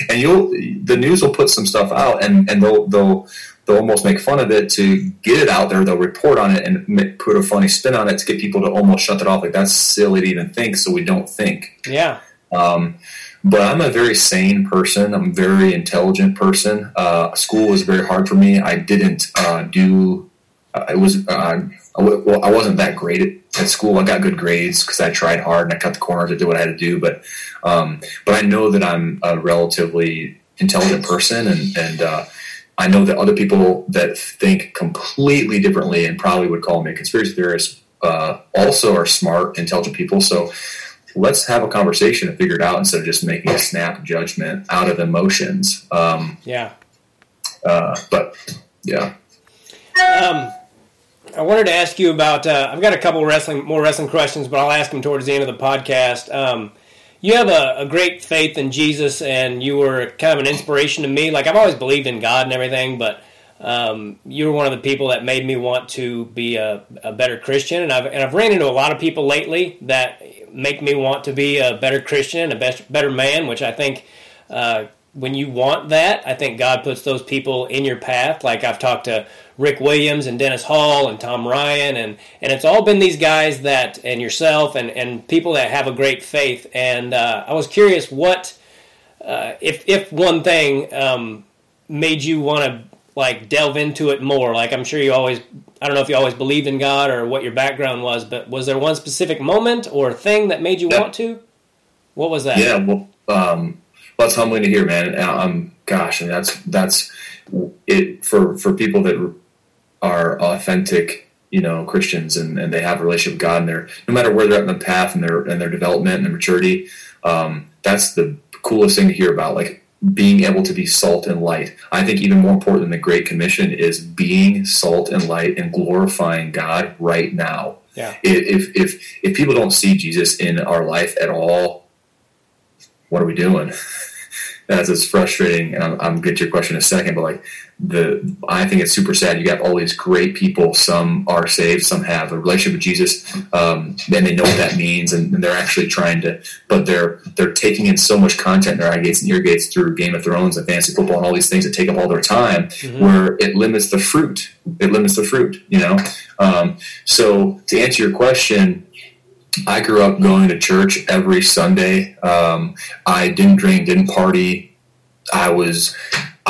and you'll the news will put some stuff out, and, and they'll they'll they'll almost make fun of it to get it out there. They'll report on it and put a funny spin on it to get people to almost shut that off. Like, that's silly to even think, so we don't think. Yeah. Um, but I'm a very sane person. I'm a very intelligent person. Uh, school was very hard for me. I didn't uh, do uh, – I, was, uh, I, w- well, I wasn't that great at, at school. I got good grades because I tried hard and I cut the corners. I did what I had to do. But, um, but I know that I'm a relatively intelligent person, and, and – uh, I know that other people that think completely differently and probably would call me a conspiracy theorist uh, also are smart, intelligent people. So let's have a conversation and figure it out instead of just making a snap judgment out of emotions. Um, yeah. Uh, but, yeah. Um, I wanted to ask you about uh, – I've got a couple wrestling, more wrestling questions, but I'll ask them towards the end of the podcast. Um You have a, a great faith in Jesus, and you were kind of an inspiration to me. Like, I've always believed in God and everything, but um, you were one of the people that made me want to be a, a better Christian. And I've and I've ran into a lot of people lately that make me want to be a better Christian and a best, better man, which I think uh, when you want that, I think God puts those people in your path. Like, I've talked to Rick Williams and Dennis Hall and Tom Ryan, and, and it's all been these guys that, and yourself, and, and people that have a great faith. And uh, I was curious what, uh, if if one thing um, made you want to, like, delve into it more. Like, I'm sure you always, I don't know if you always believed in God or what your background was, but was there one specific moment or thing that made you yeah. want to? What was that? Yeah, well, um, well, it's humbling to hear, man. Um, gosh, and that's, that's it for, for people that are authentic, you know, Christians, and, and they have a relationship with God, and they're, no matter where they're at in the path and their, and their development and their maturity, um, that's the coolest thing to hear about, like being able to be salt and light. I think even more important than the Great Commission is being salt and light and glorifying God right now. Yeah. If, if, if people don't see Jesus in our life at all, what are we doing? That's as frustrating, and I'm, I'm going to get to your question in a second, but like the, I think it's super sad. You got all these great people. Some are saved, some have a relationship with Jesus, um, and they know what that means, and, and they're actually trying to, but they're they're taking in so much content in their eye gates and ear gates through Game of Thrones and fantasy football and all these things that take up all their time, mm-hmm. where it limits the fruit. It limits the fruit, you know? Um, so to answer your question, I grew up going to church every Sunday. Um, I didn't drink, didn't party. I was,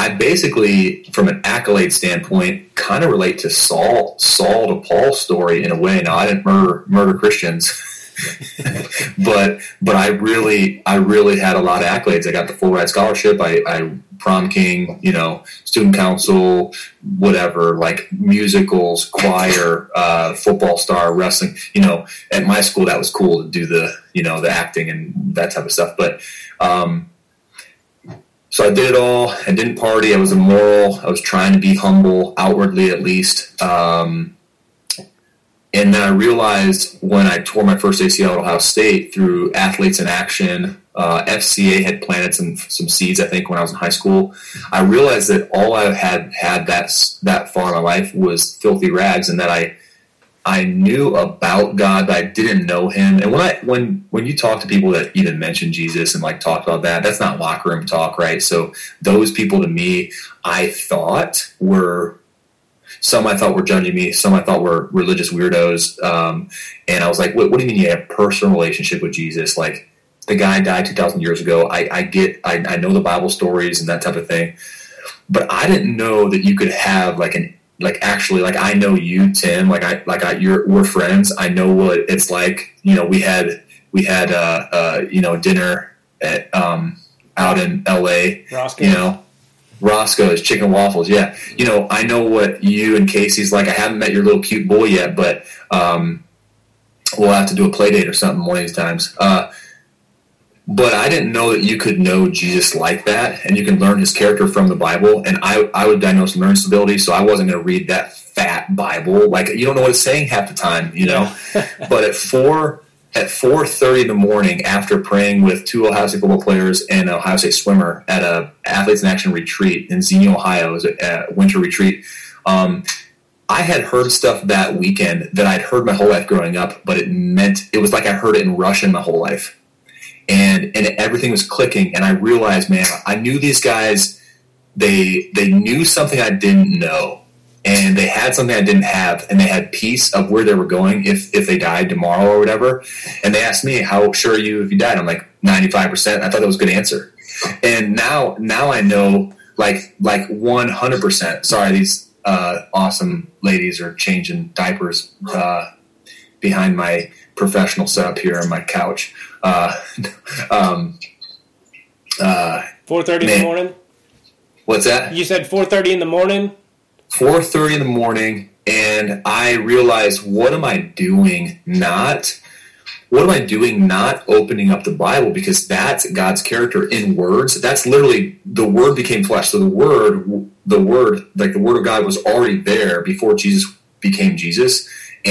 I basically, from an accolade standpoint, kind of relate to Saul, Saul to Paul story in a way. Now, I didn't murder murder Christians, but but I really I really had a lot of accolades. I got the full ride scholarship. I, I prom king, you know, student council, whatever, like musicals, choir, uh, football star, wrestling. You know, at my school that was cool to do the you know the acting and that type of stuff. But um, so I did it all. I didn't party. I was immoral. I was trying to be humble outwardly, at least. Um, And then I realized when I tore my first A C L at Ohio State through Athletes in Action, uh, F C A had planted some some seeds, I think, when I was in high school. I realized that all I had had that that far in my life was filthy rags, and that I I knew about God, but I didn't know Him. And when I when when you talk to people that even mention Jesus and like talk about that, that's not locker room talk, right? So those people to me, I thought were. Some I thought were judging me. Some I thought were religious weirdos. Um, and I was like, what, what do you mean you have a personal relationship with Jesus? Like, the guy died two thousand years ago. I, I get, I, I know the Bible stories and that type of thing. But I didn't know that you could have like an, like actually, like I know you, Tim, like I, like I, you're, we're friends. I know what it's like. You know, we had, we had, uh, uh, you know, dinner at, um, out in L A, Roscoe. You know, Roscoe's chicken waffles. Yeah. You know, I know what you and Casey's like. I haven't met your little cute boy yet, but, um, we'll have to do a play date or something one of these times. Uh, but I didn't know that you could know Jesus like that, and you can learn his character from the Bible. And I, I would diagnose learning disability. So I wasn't going to read that fat Bible. Like, you don't know what it's saying half the time, you know, but at four, at four thirty in the morning, after praying with two Ohio State football players and an Ohio State swimmer at a Athletes in Action retreat in Xenia, Ohio, is a winter retreat. Um, I had heard stuff that weekend that I'd heard my whole life growing up, but it meant it was like I heard it in Russian my whole life, and and everything was clicking. And I realized, man, I knew these guys. They they knew something I didn't know. And they had something I didn't have, and they had peace of where they were going if, if they died tomorrow or whatever. And they asked me, how sure are you if you died? I'm like, ninety-five percent. I thought that was a good answer. And now now I know, like, like one hundred percent. Sorry, these uh, awesome ladies are changing diapers uh, behind my professional setup here on my couch. Uh, um, uh, four thirty in the morning? What's that? You said four thirty in the morning? four thirty in the morning, and I realized, what am I doing not what am I doing not opening up the Bible? Because that's God's character in words. That's literally, the Word became flesh. So the Word, the Word, like the Word of God was already there before Jesus became Jesus.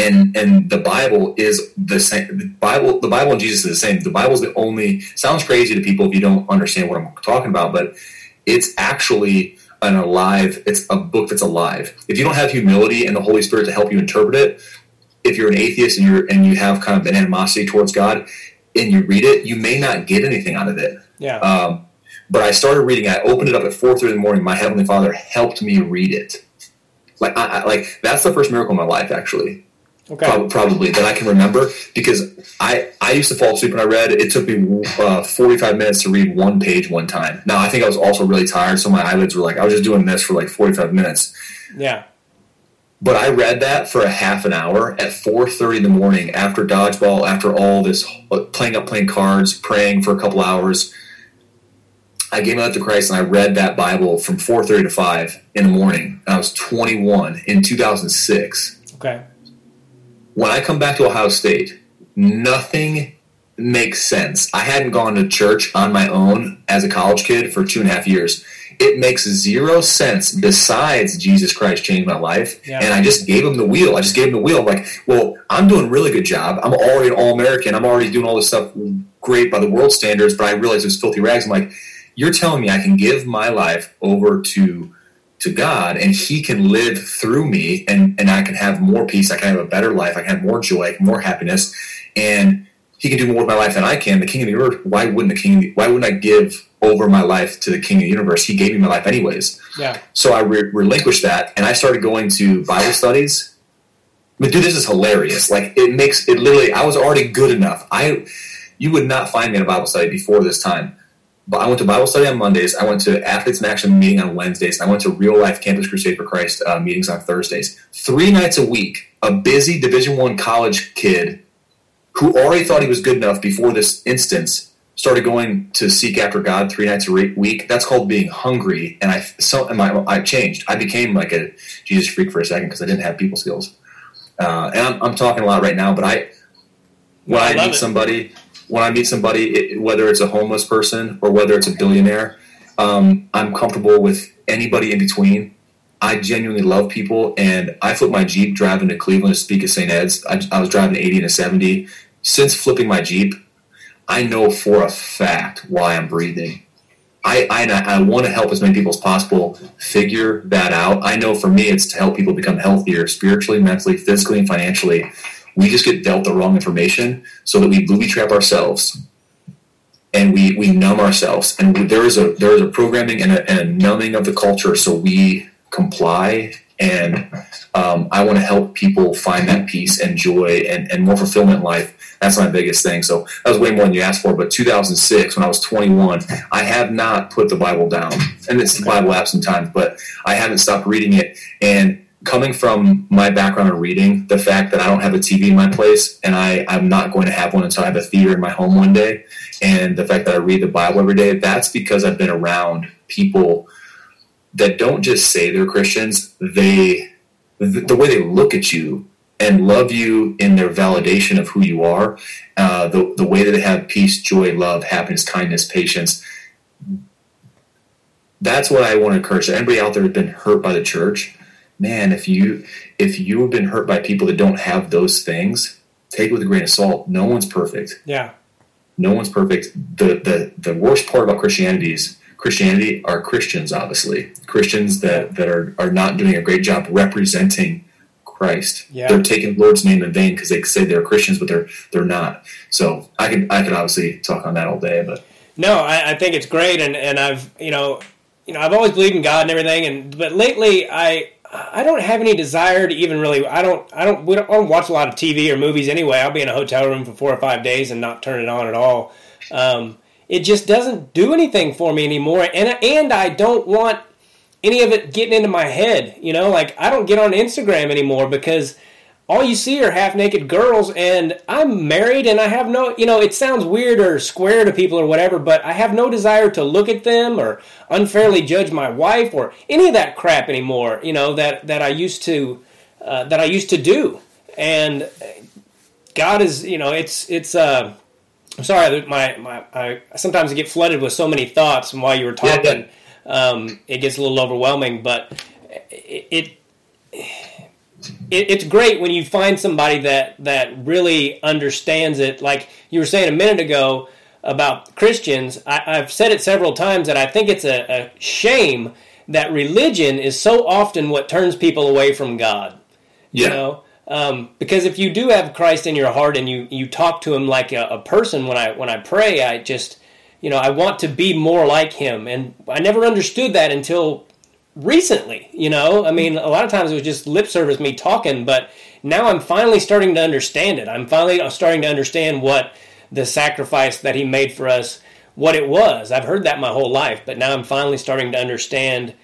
And and the Bible is the same. The Bible, the Bible and Jesus is the same. The Bible is the only, sounds crazy to people if you don't understand what I'm talking about, but it's actually an alive, it's a book that's alive. If you don't have humility and the Holy Spirit to help you interpret it, if you're an atheist and you're and you have kind of an animosity towards God and you read it, you may not get anything out of it. Yeah. Um, but I started reading. I opened it up at four thirty in the morning. My Heavenly Father helped me read it. Like, I, I, like that's the first miracle in my life, actually. Okay. Probably, probably that I can remember, because I, I used to fall asleep when I read. It took me uh, forty-five minutes to read one page one time. Now, I think I was also really tired, so my eyelids were like, I was just doing this for like forty-five minutes. Yeah. But I read that for a half an hour at four thirty in the morning, after dodgeball, after all this playing up, playing cards, praying for a couple hours. I gave my life to Christ, and I read that Bible from four thirty to five in the morning. And I was twenty-one in two thousand six. Okay. When I come back to Ohio State, nothing makes sense. I hadn't gone to church on my own as a college kid for two and a half years. It makes zero sense besides Jesus Christ changed my life. Yeah. And I just gave him the wheel. I just gave him the wheel. Like, well, I'm doing a really good job. I'm already an All-American. I'm already doing all this stuff great by the world standards, but I realized it was filthy rags. I'm like, you're telling me I can give my life over to to God, and he can live through me, and, and I can have more peace. I can have a better life. I can have more joy, more happiness, and he can do more with my life than I can. The King of the Universe, why wouldn't the King, why wouldn't I give over my life to the King of the Universe? He gave me my life anyways. Yeah. So I re- relinquished that, and I started going to Bible studies. But dude, this is hilarious. Like, it makes, it literally, I was already good enough. I, you would not find me in a Bible study before this time. I went to Bible study on Mondays. I went to Athletes in Action meeting on Wednesdays. And I went to Real Life Campus Crusade for Christ uh, meetings on Thursdays. Three nights a week, a busy Division I college kid who already thought he was good enough before this instance started going to seek after God three nights a re- week. That's called being hungry. And I so and my, I changed. I became like a Jesus freak for a second because I didn't have people skills. Uh, and I'm, I'm talking a lot right now, but I when I, I meet it. somebody. When I meet somebody, it, whether it's a homeless person or whether it's a billionaire, um, I'm comfortable with anybody in between. I genuinely love people, and I flipped my Jeep driving to Cleveland to speak at Saint Ed's. I, I was driving eighty and a seventy. Since flipping my Jeep, I know for a fact why I'm breathing. I, I, I want to help as many people as possible figure that out. I know for me it's to help people become healthier spiritually, mentally, physically, and financially. We just get dealt the wrong information so that we booby trap ourselves and we, we numb ourselves. And we, there is a there is a programming and a, and a numbing of the culture, so we comply. And um, I want to help people find that peace and joy and, and more fulfillment in life. That's my biggest thing. So that was way more than you asked for. But two thousand six, when I was twenty-one, I have not put the Bible down. And it's the Bible app sometimes, but I haven't stopped reading it. And coming from my background in reading, the fact that I don't have a T V in my place and I, I'm not going to have one until I have a theater in my home one day, and the fact that I read the Bible every day, that's because I've been around people that don't just say they're Christians. They, the, the way they look at you and love you in their validation of who you are, uh, the, the way that they have peace, joy, love, happiness, kindness, patience. That's what I want to encourage. Anybody out there who's been hurt by the church, man, if you if you have been hurt by people that don't have those things, take it with a grain of salt. No one's perfect. Yeah, no one's perfect. The the the worst part about Christianity is Christianity are Christians, obviously Christians that that are are not doing a great job representing Christ. Yeah, they're taking the Lord's name in vain because they say they're Christians, but they're they're not. So I can I could obviously talk on that all day, but no, I, I think it's great, and, and I've you know you know I've always believed in God and everything, and but lately I. I don't have any desire to even really. I don't. I don't. We don't, I don't watch a lot of T V or movies anyway. I'll be in a hotel room for four or five days and not turn it on at all. Um, it just doesn't do anything for me anymore, and and I don't want any of it getting into my head. You know, like I don't get on Instagram anymore because all you see are half naked girls, and I'm married, and I have no. You know, it sounds weird or square to people or whatever, but I have no desire to look at them or unfairly judge my wife or any of that crap anymore, you know, that, that I used to, uh, that I used to do. And God is, you know, it's, it's, uh, I'm sorry, my, my, I sometimes I get flooded with so many thoughts, and while you were talking, yeah. um, it gets a little overwhelming, but it, it, it, it's great when you find somebody that, that really understands it. Like you were saying a minute ago, about Christians, I, I've said it several times that I think it's a, a shame that religion is so often what turns people away from God. Yeah. You know, um, because if you do have Christ in your heart and you, you talk to Him like a, a person, when I when I pray, I just, you know, I want to be more like Him, and I never understood that until recently. You know, I mean, a lot of times it was just lip service, me talking, but now I'm finally starting to understand it. I'm finally starting to understand what the sacrifice that He made for us, what it was. I've heard that my whole life, but now I'm finally starting to understand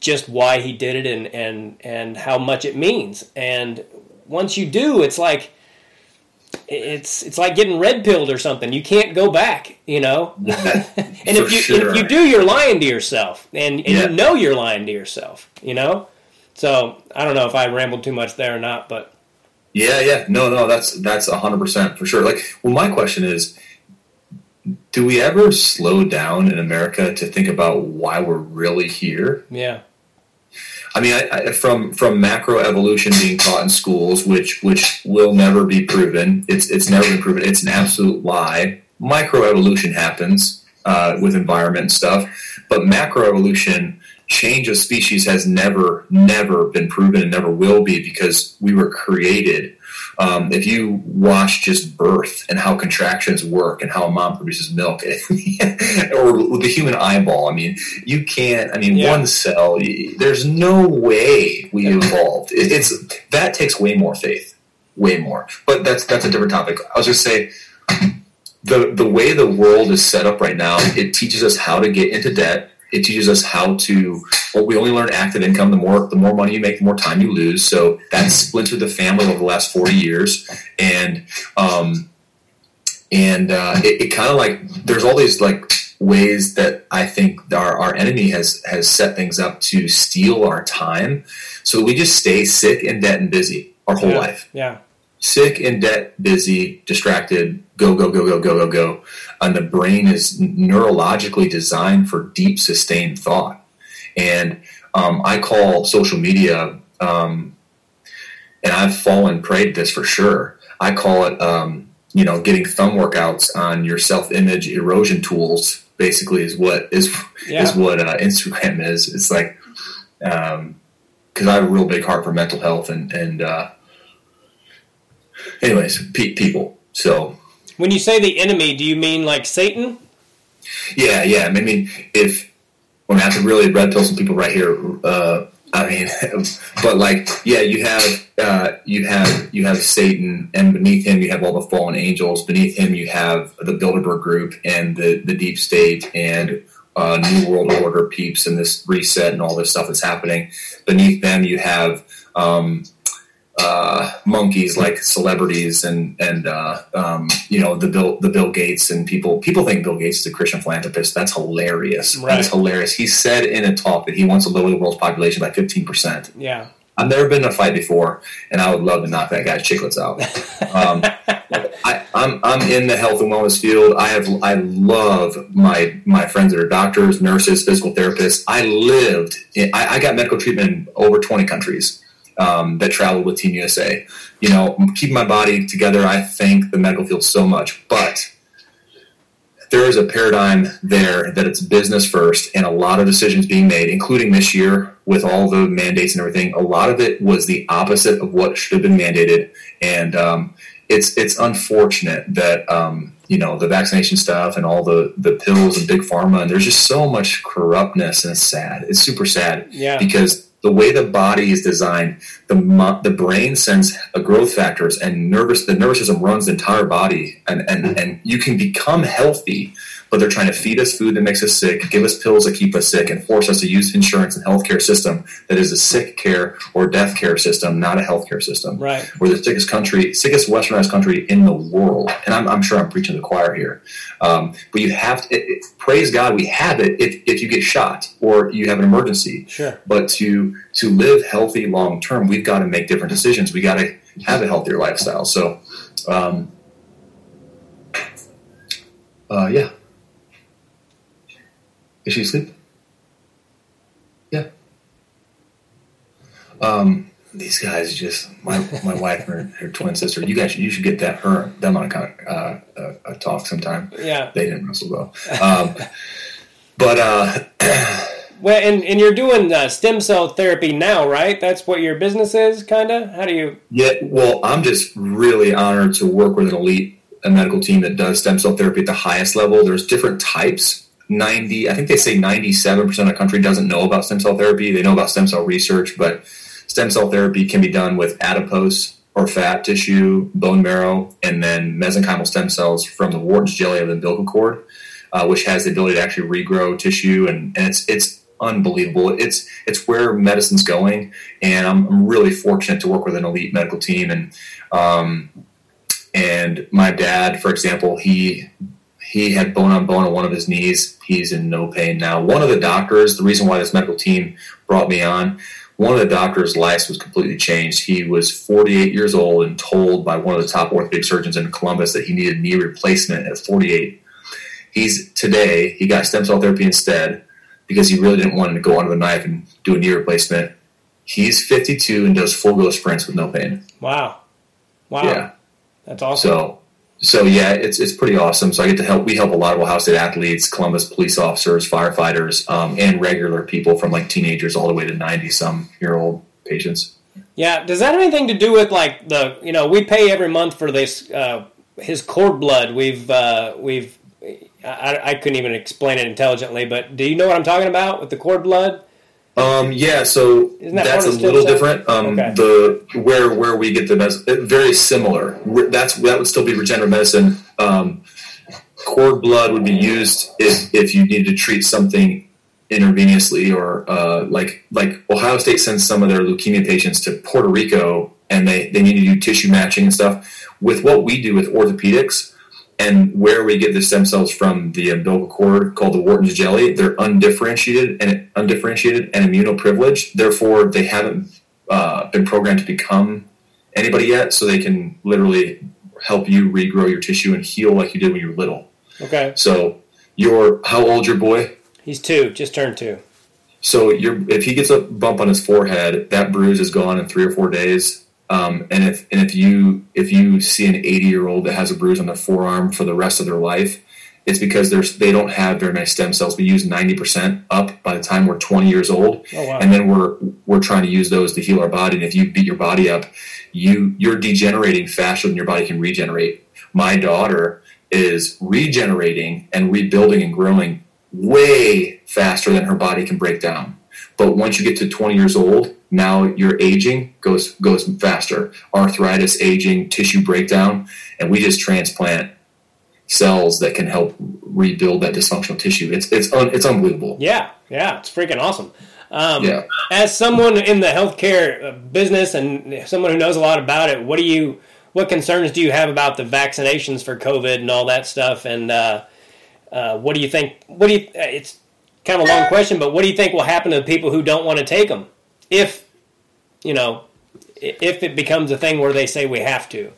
just why He did it and and, and how much it means. And once you do, it's like it's it's like getting red-pilled or something. You can't go back, you know? and if you sure. if you do, you're lying to yourself. And, and yeah. you know you're lying to yourself, you know? So I don't know if I rambled too much there or not, but Yeah, yeah. No, no, that's that's one hundred percent for sure. Like, well, my question is, do we ever slow down in America to think about why we're really here? Yeah. I mean, I, I, from from macro evolution being taught in schools, which which will never be proven. It's it's never been proven. It's an absolute lie. Microevolution happens uh, with environment and stuff, but macroevolution, change of species, has never, never been proven and never will be, because we were created. Um, if you watch just birth and how contractions work and how a mom produces milk, or the human eyeball, I mean, you can't, I mean, yeah. one cell, there's no way we evolved. It, it's that takes way more faith, way more. But that's that's a different topic. I was just saying, the the way the world is set up right now, it teaches us how to get into debt. It teaches us how to, well, we only learn active income. The more the more money you make, the more time you lose. So that splintered the family over the last forty years. And um, and uh, it, it kind of like, there's all these like ways that I think our, our enemy has, has set things up to steal our time. So we just stay sick, in debt, and busy our whole yeah. life. Yeah. Sick, in debt, busy, distracted, go, go, go, go, go, go, go. And the brain is neurologically designed for deep, sustained thought. And um, I call social media, um, and I've fallen prey to this for sure. I call it, um, you know, getting thumb workouts on your self-image erosion tools, basically, is what is yeah. is what uh, Instagram is. It's like, because um, I have a real big heart for mental health and, and uh, anyways, pe- people, so... When you say the enemy, do you mean like Satan? Yeah, yeah. I mean, if I mean, I have to really red pill some people right here. Uh, I mean, but like, yeah, you have uh, you have you have Satan, and beneath him you have all the fallen angels. Beneath him you have the Bilderberg Group and the, the deep state and uh, New World Order peeps and this reset and all this stuff that's happening. Beneath them you have. Um, Uh, monkeys like celebrities and and uh, um, you know the Bill the Bill Gates and people people think Bill Gates is a Christian philanthropist. That's hilarious. Right. That's hilarious. He said in a talk that he wants to lower the world's population by fifteen percent. Yeah, I've never been in a fight before, and I would love to knock that guy's chiclets out. Um, I, I'm I'm in the health and wellness field. I have I love my my friends that are doctors, nurses, physical therapists. I lived. In, I, I got medical treatment in over twenty countries. Um, that traveled with Team U S A. You know, keeping my body together, I thank the medical field so much. But there is a paradigm there that it's business first, and a lot of decisions being made, including this year with all the mandates and everything. A lot of it was the opposite of what should have been mandated, and um, it's it's unfortunate that um, you know the vaccination stuff and all the the pills and big pharma, and there's just so much corruptness, and it's sad. It's super sad yeah. because. The way the body is designed, the the brain sends a growth factors, and nervous the nervous system runs the entire body. And, and, and you can become healthy, but they're trying to feed us food that makes us sick, give us pills that keep us sick, and force us to use insurance and healthcare system that is a sick care or death care system, not a healthcare system. Right. We're the sickest country, sickest westernized country in the world, and I'm, I'm sure I'm preaching to the choir here. Um, but you have to it, it, praise God we have it if if you get shot or you have an emergency. Sure. But to To live healthy long term, we've got to make different decisions. We got to have a healthier lifestyle. So, um, uh, yeah. Is she asleep? Yeah. Um, these guys just my my wife and her, her twin sister. You guys, you should get that her them on a kind of uh, uh, talk sometime. Yeah, they didn't wrestle though. Um, but. Uh, Well, and, and you're doing uh, stem cell therapy now, right? That's what your business is, kind of? How do you... Yeah, well, I'm just really honored to work with an elite a medical team that does stem cell therapy at the highest level. There's different types. ninety I think they say ninety-seven percent of the country doesn't know about stem cell therapy. They know about stem cell research, but stem cell therapy can be done with adipose or fat tissue, bone marrow, and then mesenchymal stem cells from the Wharton's jelly of the umbilical cord, uh, which has the ability to actually regrow tissue, and, and it's it's... unbelievable. It's it's where medicine's going, and I'm, I'm really fortunate to work with an elite medical team. And um, and my dad, for example, he he had bone on bone on one of his knees. He's in no pain now. One of the doctors, the reason why this medical team brought me on, one of the doctors' life was completely changed. He was forty-eight years old and told by one of the top orthopedic surgeons in Columbus that he needed knee replacement at forty-eight. He's today he got stem cell therapy instead, because he really didn't want to go under the knife and do a knee replacement. He's fifty-two and does full-go sprints with no pain. Wow. Wow. Yeah. That's awesome. So, so yeah, it's it's pretty awesome. So I get to help. We help a lot of Ohio State athletes, Columbus police officers, firefighters, um, and regular people from like teenagers all the way to ninety-some-year-old patients. Yeah. Does that have anything to do with like the, you know, we pay every month for this, uh, his cord blood. We've, uh, we've, I, I couldn't even explain it intelligently, but do you know what I'm talking about with the cord blood? Um, yeah, so that that's a little stuff? different. Um, okay. The where where we get the medicine, very similar. That's that would still be regenerative medicine. Um, cord blood would be used if, if you needed to treat something intravenously, or uh, like like Ohio State sends some of their leukemia patients to Puerto Rico, and they, they need to do tissue matching and stuff. With what we do with orthopedics and where we get the stem cells from the umbilical cord, called the Wharton's jelly, they're undifferentiated and undifferentiated and immunoprivileged. Therefore, they haven't uh, been programmed to become anybody yet, so they can literally help you regrow your tissue and heal like you did when you were little. Okay. So your how old your boy? He's two, just turned two. So your if he gets a bump on his forehead, that bruise is gone in three or four days. Um, and if and if you if you see an eighty year old that has a bruise on their forearm for the rest of their life, it's because there's they don't have very many stem cells. We use ninety percent up by the time we're twenty years old, oh, wow. and then we're we're trying to use those to heal our body. And if you beat your body up, you you're degenerating faster than your body can regenerate. My daughter is regenerating and rebuilding and growing way faster than her body can break down. But once you get to twenty years old, now your aging goes goes faster. Arthritis, aging, tissue breakdown, and we just transplant cells that can help rebuild that dysfunctional tissue. It's it's un, it's unbelievable. Yeah, yeah, it's freaking awesome. Um, yeah. As someone in the healthcare business and someone who knows a lot about it, what do you what concerns do you have about the vaccinations for COVID and all that stuff? And uh, uh, what do you think? What do you? It's kind of a long question, but what do you think will happen to the people who don't want to take them? If, you know, if it becomes a thing where they say we have to.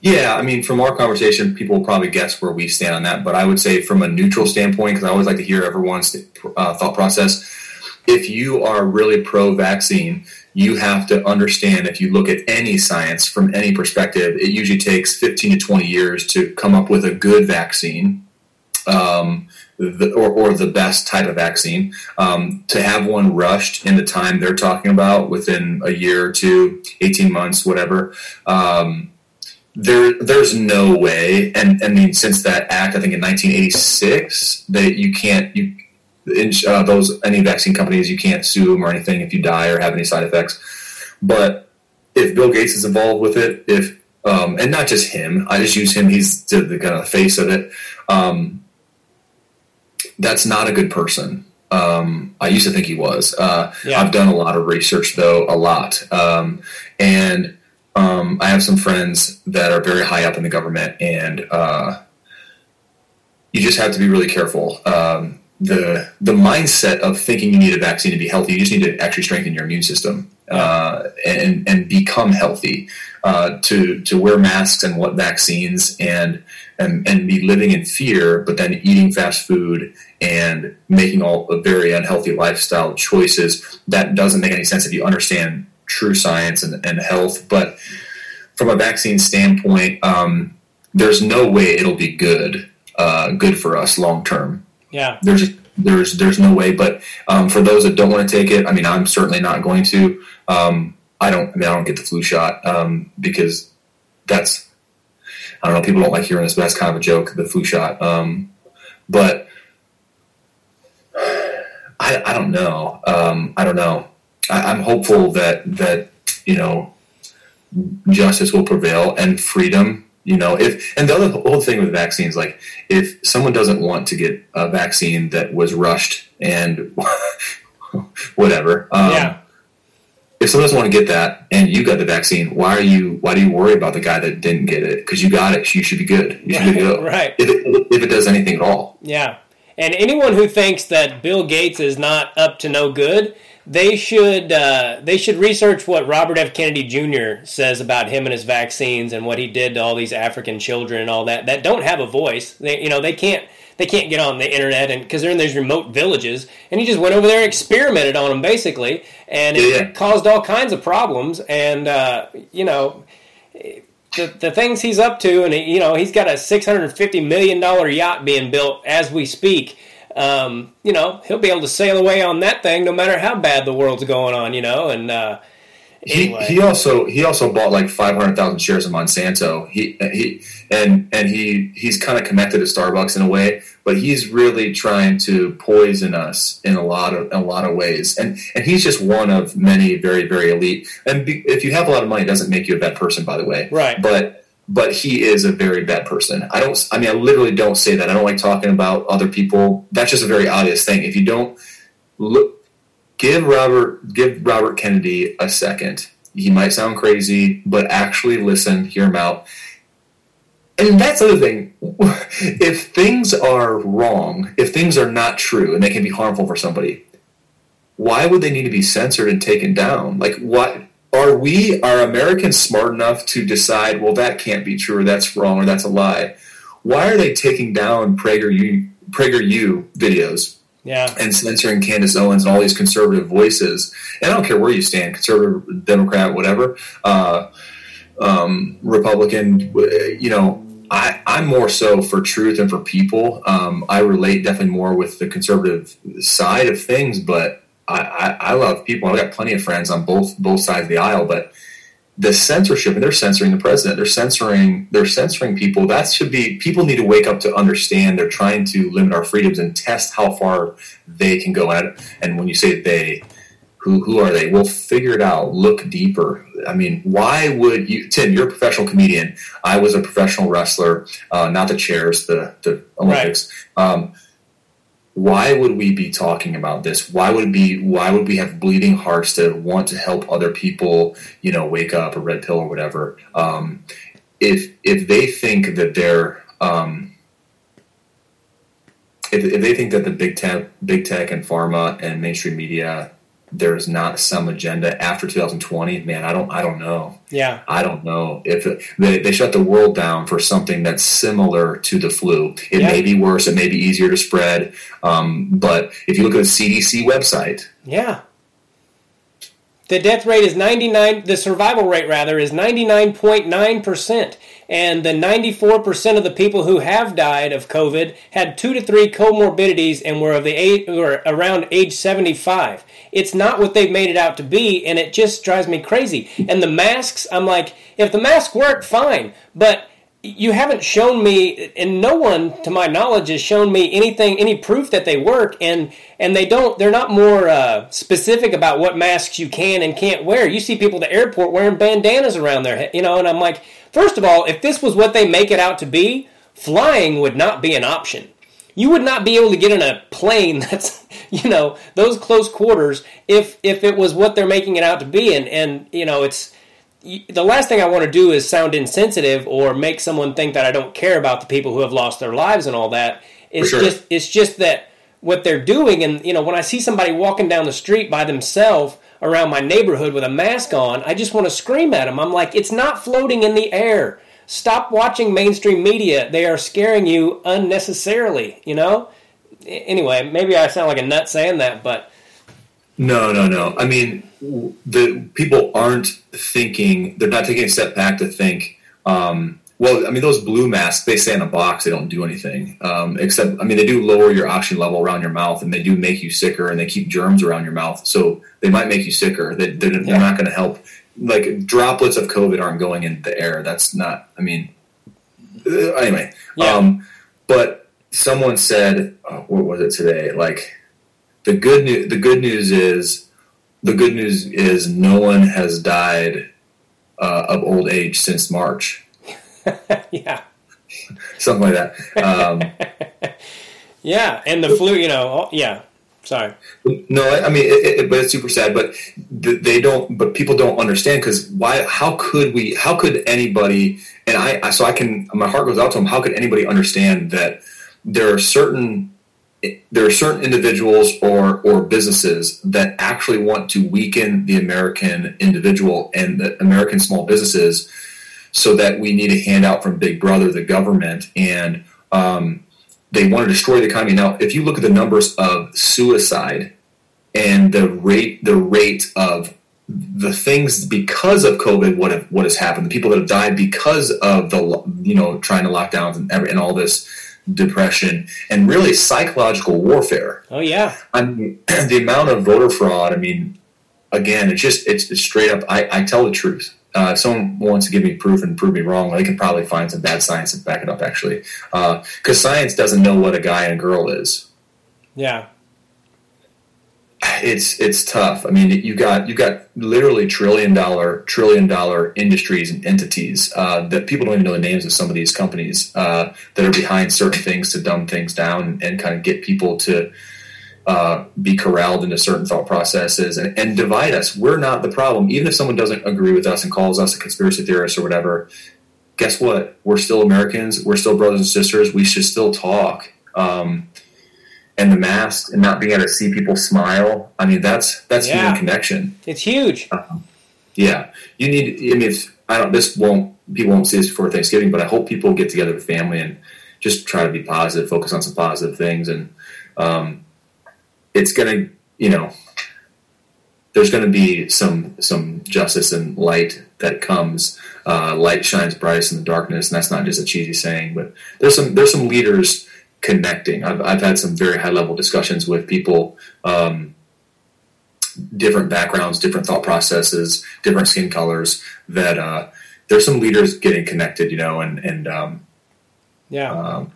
Yeah, I mean, from our conversation, people will probably guess where we stand on that. But I would say from a neutral standpoint, because I always like to hear everyone's uh, thought process, if you are really pro-vaccine, you have to understand if you look at any science from any perspective, it usually takes fifteen to twenty years to come up with a good vaccine. Um The, or, or the best type of vaccine. Um, to have one rushed in the time they're talking about, within a year or two, eighteen months, whatever, um, there there's no way. And I mean, since that act, I think in nineteen eighty-six, that you can't you uh, those any vaccine companies, you can't sue them or anything if you die or have any side effects. But if Bill Gates is involved with it, if um, and not just him, I just use him. He's the, the kind of face of it. Um, That's not a good person. Um, I used to think he was. Uh, yeah. I've done a lot of research, though, a lot. Um, and um, I have some friends that are very high up in the government, and uh, you just have to be really careful. Um, the the mindset of thinking you need a vaccine to be healthy, you just need to actually strengthen your immune system uh, and, and become healthy, uh, to to wear masks and what vaccines and And, and be living in fear, but then eating fast food and making all a very unhealthy lifestyle choices. That doesn't make any sense if you understand true science and, and health. But from a vaccine standpoint, um, there's no way it'll be good, uh, good for us long term. Yeah, there's there's there's no way. But um, for those that don't want to take it, I mean, I'm certainly not going to. Um, I don't. I mean, I don't get the flu shot um, because that's. I don't know, people don't like hearing this, but that's kind of a joke, the flu shot. Um, but I, I don't know. Um, I don't know. I, I'm hopeful that, that, you know, justice will prevail and freedom, you know, if, and the other whole thing with vaccines, like if someone doesn't want to get a vaccine that was rushed and whatever, um, yeah. If someone doesn't want to get that and you got the vaccine, why are you? Why do you worry about the guy that didn't get it? Because you got it, you should be good. You should be good. Right. If it, if it does anything at all. Yeah. And anyone who thinks that Bill Gates is not up to no good, they should uh, they should research what Robert F. Kennedy Junior says about him and his vaccines and what he did to all these African children and all that that don't have a voice. They you know they can't. They can't get on the internet and because they're in these remote villages. And he just went over there and experimented on them, basically. And it yeah. caused all kinds of problems. And, uh, you know, the, the things he's up to, and, you know, he's got a six hundred fifty million dollars yacht being built as we speak. Um, you know, he'll be able to sail away on that thing no matter how bad the world's going on, you know. And uh, anyway. he, he also he also bought like five hundred thousand shares of Monsanto. He he and and he he's kind of connected to Starbucks in a way, but he's really trying to poison us in a lot of a lot of ways. And and he's just one of many very very elite. And be, if you have a lot of money, it doesn't make you a bad person, by the way. Right. But but he is a very bad person. I don't, I mean, I literally don't say that. I don't like talking about other people. That's just a very obvious thing. If you don't look, give Robert, give Robert Kennedy a second. He might sound crazy, but actually listen, hear him out. And that's the other thing. If things are wrong, if things are not true and they can be harmful for somebody, why would they need to be censored and taken down? Like, what are we, are Americans smart enough to decide, well, that can't be true, or that's wrong, or that's a lie? Why are they taking down PragerU, PragerU videos? Yeah. And censoring Candace Owens and all these conservative voices. And I don't care where you stand, conservative, Democrat, whatever, uh, um, Republican, you know, I, I'm more so for truth and for people. Um, I relate definitely more with the conservative side of things, but I, I, I love people. I've got plenty of friends on both both sides of the aisle, but the censorship, and they're censoring the president. They're censoring they're censoring people. That should be, people need to wake up to understand they're trying to limit our freedoms and test how far they can go at it. And when you say they, who who are they? We'll figure it out. Look deeper. I mean, why would you, Tim, you're a professional comedian. I was a professional wrestler, uh, not the chairs, the, the Olympics. Right. Um, why would we be talking about this? Why would be, why would we have bleeding hearts to want to help other people, you know, wake up, a red pill or whatever? Um, if, if they think that they're, um, if, if they think that the big tech, big tech and pharma and mainstream media, there is not some agenda after two thousand twenty, man, I don't, I don't know. Yeah. I don't know if it, they, they shut the world down for something that's similar to the flu. It yeah. may be worse. It may be easier to spread. Um, but if you look at the C D C website, yeah, the death rate is ninety-nine. The survival rate rather is ninety-nine point nine percent. And the ninety-four percent of the people who have died of COVID had two to three comorbidities and were of the age, were around age seventy-five. It's not what they've made it out to be, and it just drives me crazy. And the masks, I'm like, if the mask worked, fine. But you haven't shown me, and no one, to my knowledge, has shown me anything, any proof that they work. And and they don't. They're not more uh, specific about what masks you can and can't wear. You see people at the airport wearing bandanas around their head, you know. And I'm like, first of all, if this was what they make it out to be, flying would not be an option. You would not be able to get in a plane that's, you know, those close quarters if if it was what they're making it out to be. And, and you know, it's the last thing I want to do is sound insensitive or make someone think that I don't care about the people who have lost their lives and all that. It's For sure. just it's just that what they're doing, and, you know, when I see somebody walking down the street by themselves around my neighborhood with a mask on, I just want to scream at them. I'm like, it's not floating in the air. Stop watching mainstream media. They are scaring you unnecessarily, you know? Anyway, maybe I sound like a nut saying that, but... No, no, no. I mean, the people aren't thinking, they're not taking a step back to think, um, well, I mean, those blue masks, they stay in a box, they don't do anything. Um, except, I mean, they do lower your oxygen level around your mouth, and they do make you sicker, and they keep germs around your mouth, so they might make you sicker. They, they're, yeah. they're not going to help. Like, droplets of COVID aren't going into the air. That's not, I mean, anyway. Yeah. Um, but someone said, oh, what was it today? Like, the good news, the good news is, the good news is no one has died uh, of old age since March. yeah, something like that. Um, yeah, and the flu, you know. Yeah, sorry. No, I, I mean, it, it, but it's super sad. But they don't. But people don't understand because why? How could we? How could anybody? And I, I, so I can. My heart goes out to them. How could anybody understand that there are certain there are certain individuals or or businesses that actually want to weaken the American individual and the American small businesses? So that we need a handout from Big Brother, the government, and um, they want to destroy the economy. Now, if you look at the numbers of suicide and the rate, the rate of the things because of COVID, what have, what has happened, the people that have died because of the, you know, trying to lock down and, every, and all this depression and really psychological warfare. Oh yeah, I mean, the amount of voter fraud. I mean, again, it's just it's, it's straight up. I, I tell the truth. Uh, if someone wants to give me proof and prove me wrong, they can probably find some bad science to back it up, actually. Uh, because science doesn't know what a guy and a girl is. Yeah. it's it's tough. I mean, you got you got literally trillion dollar trillion dollar industries and entities uh, that people don't even know the names of some of these companies uh, that are behind certain things to dumb things down and kind of get people to uh, be corralled into certain thought processes and, and divide us. We're not the problem. Even if someone doesn't agree with us and calls us a conspiracy theorist or whatever, guess what? We're still Americans. We're still brothers and sisters. We should still talk. Um, and the masks and not being able to see people smile. I mean, that's, that's yeah. human connection. It's huge. Um, yeah. You need, I mean, if, I don't, this won't, people won't see this before Thanksgiving, but I hope people get together with family and just try to be positive, focus on some positive things. And, um, it's going to, you know, there's going to be some, some justice and light that comes, uh, light shines brightest in the darkness. And that's not just a cheesy saying, but there's some, there's some leaders connecting. I've, I've had some very high level discussions with people, um, different backgrounds, different thought processes, different skin colors, that, uh, there's some leaders getting connected, you know, and, and, um, yeah. Um,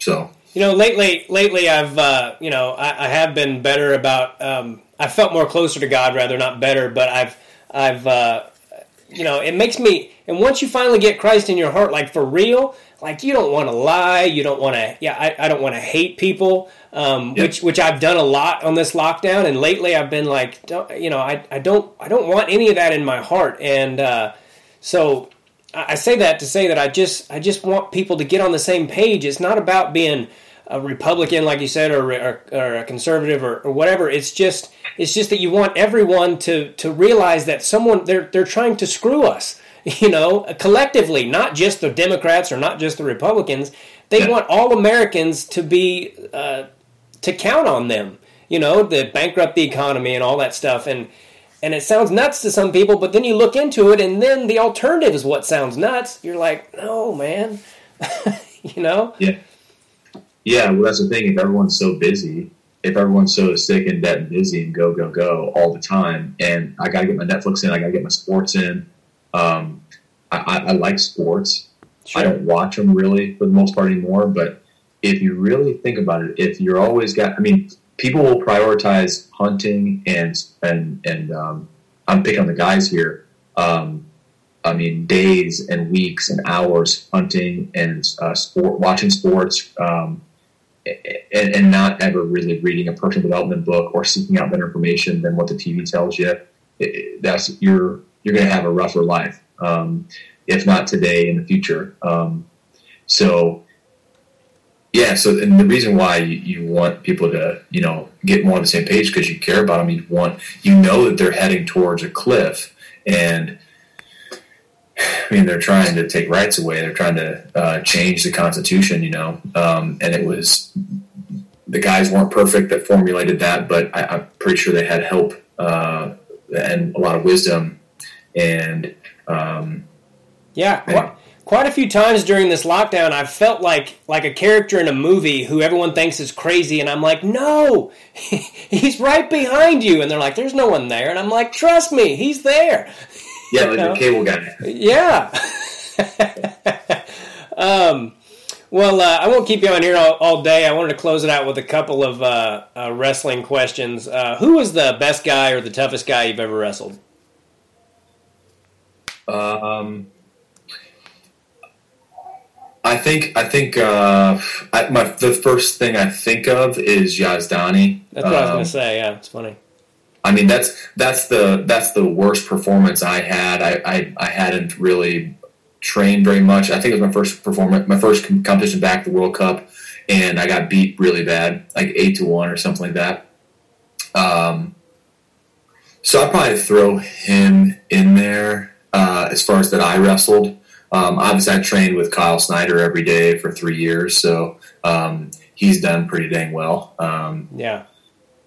so, you know, lately, lately I've, uh, you know, I, I have been better about, um, I felt more closer to God rather, not better, but I've, I've, uh, you know, it makes me, and once you finally get Christ in your heart, like for real, like you don't want to lie, you don't want to, yeah, I, I don't want to hate people, um, yep. which which I've done a lot on this lockdown, and lately I've been like, don't, you know, I I don't I don't want any of that in my heart, and uh, so I, I say that to say that I just I just want people to get on the same page. It's not about being a Republican, like you said, or or, or a conservative, or, or whatever. It's just it's just that you want everyone to to realize that someone they're they're trying to screw us, you know, collectively, not just the Democrats or not just the Republicans. They yeah. want all Americans to be uh, to count on them, you know, to bankrupt the economy and all that stuff. And and it sounds nuts to some people, but then you look into it, and then the alternative is what sounds nuts. You're like, no, man, you know, yeah. Yeah, well, that's the thing. If everyone's so busy, if everyone's so sick and dead and busy and go, go, go all the time, and I got to get my Netflix in, I got to get my sports in. Um, I, I, I like sports. Sure. I don't watch them really for the most part anymore. But if you really think about it, if you're always got, I mean, people will prioritize hunting and, and, and um, I'm picking on the guys here. Um, I mean, days and weeks and hours hunting and uh, sport, watching sports, um, And, and not ever really reading a personal development book or seeking out better information than what the T V tells you. It, that's you're you're going to have a rougher life, um, if not today, in the future. Um, so, yeah. So, and the reason why you, you want people to, you know, get more on the same page because you care about them. You want you know that they're heading towards a cliff, and I mean, they're trying to take rights away. They're trying to uh, change the Constitution, you know. Um, and it was the guys weren't perfect that formulated that, but I, I'm pretty sure they had help uh, and a lot of wisdom. And um, yeah, quite, quite a few times during this lockdown, I felt like like a character in a movie who everyone thinks is crazy, and I'm like, no, he's right behind you. And they're like, there's no one there, and I'm like, trust me, he's there. Yeah, like the cable guy. Yeah. um, well, uh, I won't keep you on here all, all day. I wanted to close it out with a couple of uh, uh, wrestling questions. Uh, who was the best guy or the toughest guy you've ever wrestled? Um, I think I think uh, I, my the first thing I think of is Yazdani. That's what um, I was going to say. Yeah, it's funny. I mean, that's that's the that's the worst performance I had. I, I, I hadn't really trained very much. I think it was my first performance, my first competition back at the World Cup, and I got beat really bad, like eight to one or something like that. Um, so I'd probably throw him in there uh, as far as that I wrestled. Um, obviously, I trained with Kyle Snyder every day for three years, so um, he's done pretty dang well. Um, yeah.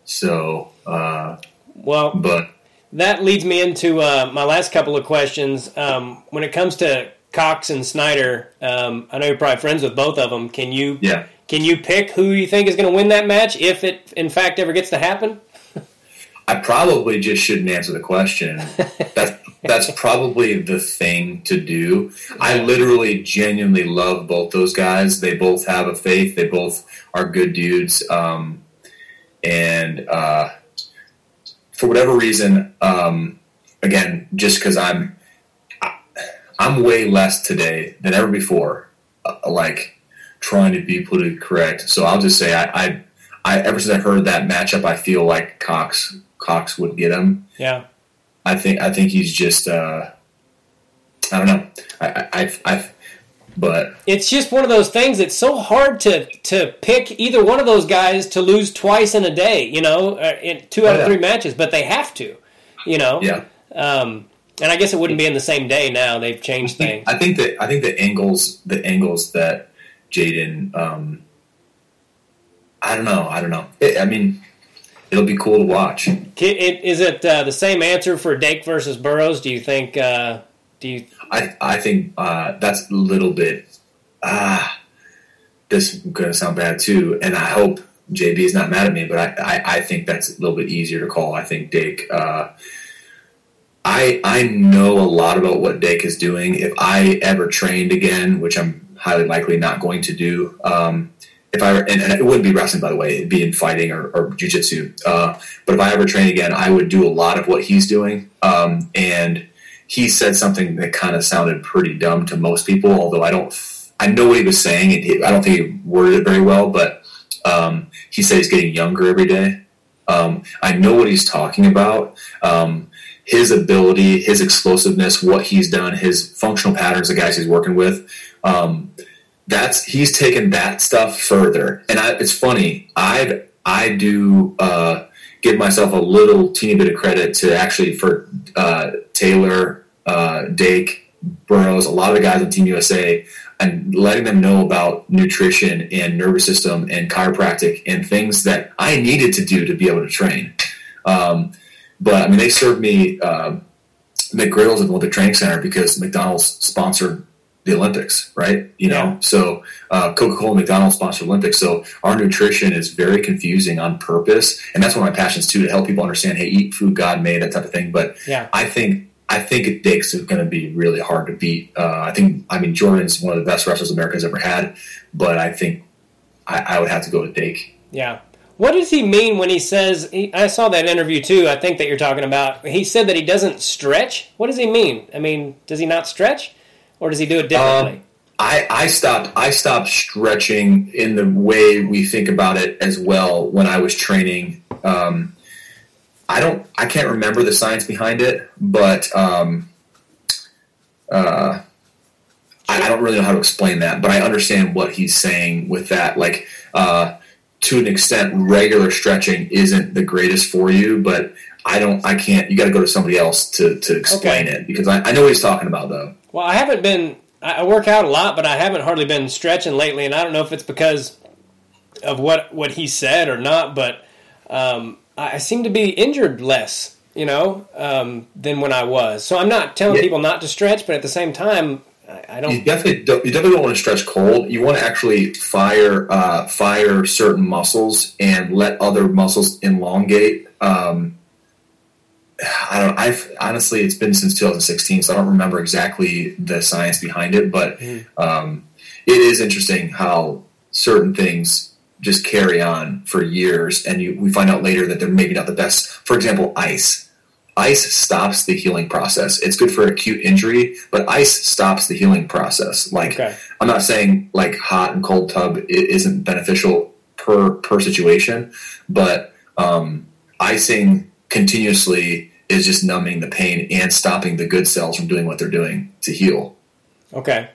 So. Uh, Well, but that leads me into uh, my last couple of questions. Um, when it comes to Cox and Snyder, um, I know you're probably friends with both of them. Can you yeah. can you pick who you think is going to win that match if it, in fact, ever gets to happen? I probably just shouldn't answer the question. That's that's probably the thing to do. I literally genuinely love both those guys. They both have a faith. They both are good dudes. Um, and, uh, for whatever reason, um, again, just because I'm I'm way less today than ever before, uh, like trying to be politically correct. So I'll just say I, I I ever since I heard that matchup, I feel like Cox Cox would get him. Yeah, I think I think he's just uh, I don't know. I I, I I but it's just one of those things. It's so hard to to pick either one of those guys to lose twice in a day. You know, in two out of oh, yeah. three matches, but they have to. You know. Yeah. Um, and I guess it wouldn't be in the same day now. They've changed things. I think that I think the angles the angles that Jaden. Um, I don't know. I don't know. It, I mean, it'll be cool to watch. It, is it uh, the same answer for Dake versus Burroughs? Do you think? Uh, do you? I I think uh, that's a little bit. Ah, this is going to sound bad too. And I hope J B is not mad at me, but I, I, I think that's a little bit easier to call. I think Dake. Uh, I I know a lot about what Dake is doing. If I ever trained again, which I'm highly likely not going to do. Um, If I and, and it wouldn't be wrestling, by the way, it'd be in fighting or, or jiu-jitsu. Uh, but if I ever train again, I would do a lot of what he's doing. Um, and he said something that kind of sounded pretty dumb to most people, although I don't, I know what he was saying. And he, I don't think he worded it very well, but um, he said he's getting younger every day. Um, I know what he's talking about. Um, his ability, his explosiveness, what he's done, his functional patterns, the guys he's working with. Um, That's he's taken that stuff further, and I, it's funny. I I do uh, give myself a little teeny bit of credit to actually for uh, Taylor, uh, Dake, Burroughs, a lot of the guys on Team U S A, and letting them know about nutrition and nervous system and chiropractic and things that I needed to do to be able to train. Um, but I mean, they served me uh, McGriddles at the Olympic Training Center because McDonald's sponsored the Olympics, right? You know, yeah. so uh, Coca-Cola and McDonald's sponsored Olympics. So our nutrition is very confusing on purpose. And that's one of my passions too, to help people understand, hey, eat food God made, that type of thing. But yeah. I think I think Dake's is going to be really hard to beat. Uh, I think, I mean, Jordan's one of the best wrestlers America's ever had, but I think I, I would have to go with Dake. Yeah. What does he mean when he says, he, I saw that interview too, I think that you're talking about, he said that he doesn't stretch. What does he mean? I mean, does he not stretch? Or does he do it differently? Um, I, I stopped I stopped stretching in the way we think about it as well when I was training. Um, I don't I can't remember the science behind it, but um, uh, I, I don't really know how to explain that. But I understand what he's saying with that. Like uh, to an extent, regular stretching isn't the greatest for you, but I don't I can't. You got to go to somebody else to to explain okay. it because I, I know what he's talking about though. Well, I haven't been – I work out a lot, but I haven't hardly been stretching lately, and I don't know if it's because of what, what he said or not, but um, I seem to be injured less, you know, um, than when I was. So I'm not telling yeah. people not to stretch, but at the same time, I, I don't – You definitely don't, you definitely don't want to stretch cold. You want to actually fire uh, fire certain muscles and let other muscles elongate. Um I don't. I've honestly, it's been since two thousand sixteen, so I don't remember exactly the science behind it. But um, it is interesting how certain things just carry on for years, and you, we find out later that they're maybe not the best. For example, ice. Ice stops the healing process. It's good for acute injury, but ice stops the healing process. Like okay. I'm not saying like hot and cold tub isn't beneficial per per situation, but um, icing continuously is just numbing the pain and stopping the good cells from doing what they're doing to heal. Okay.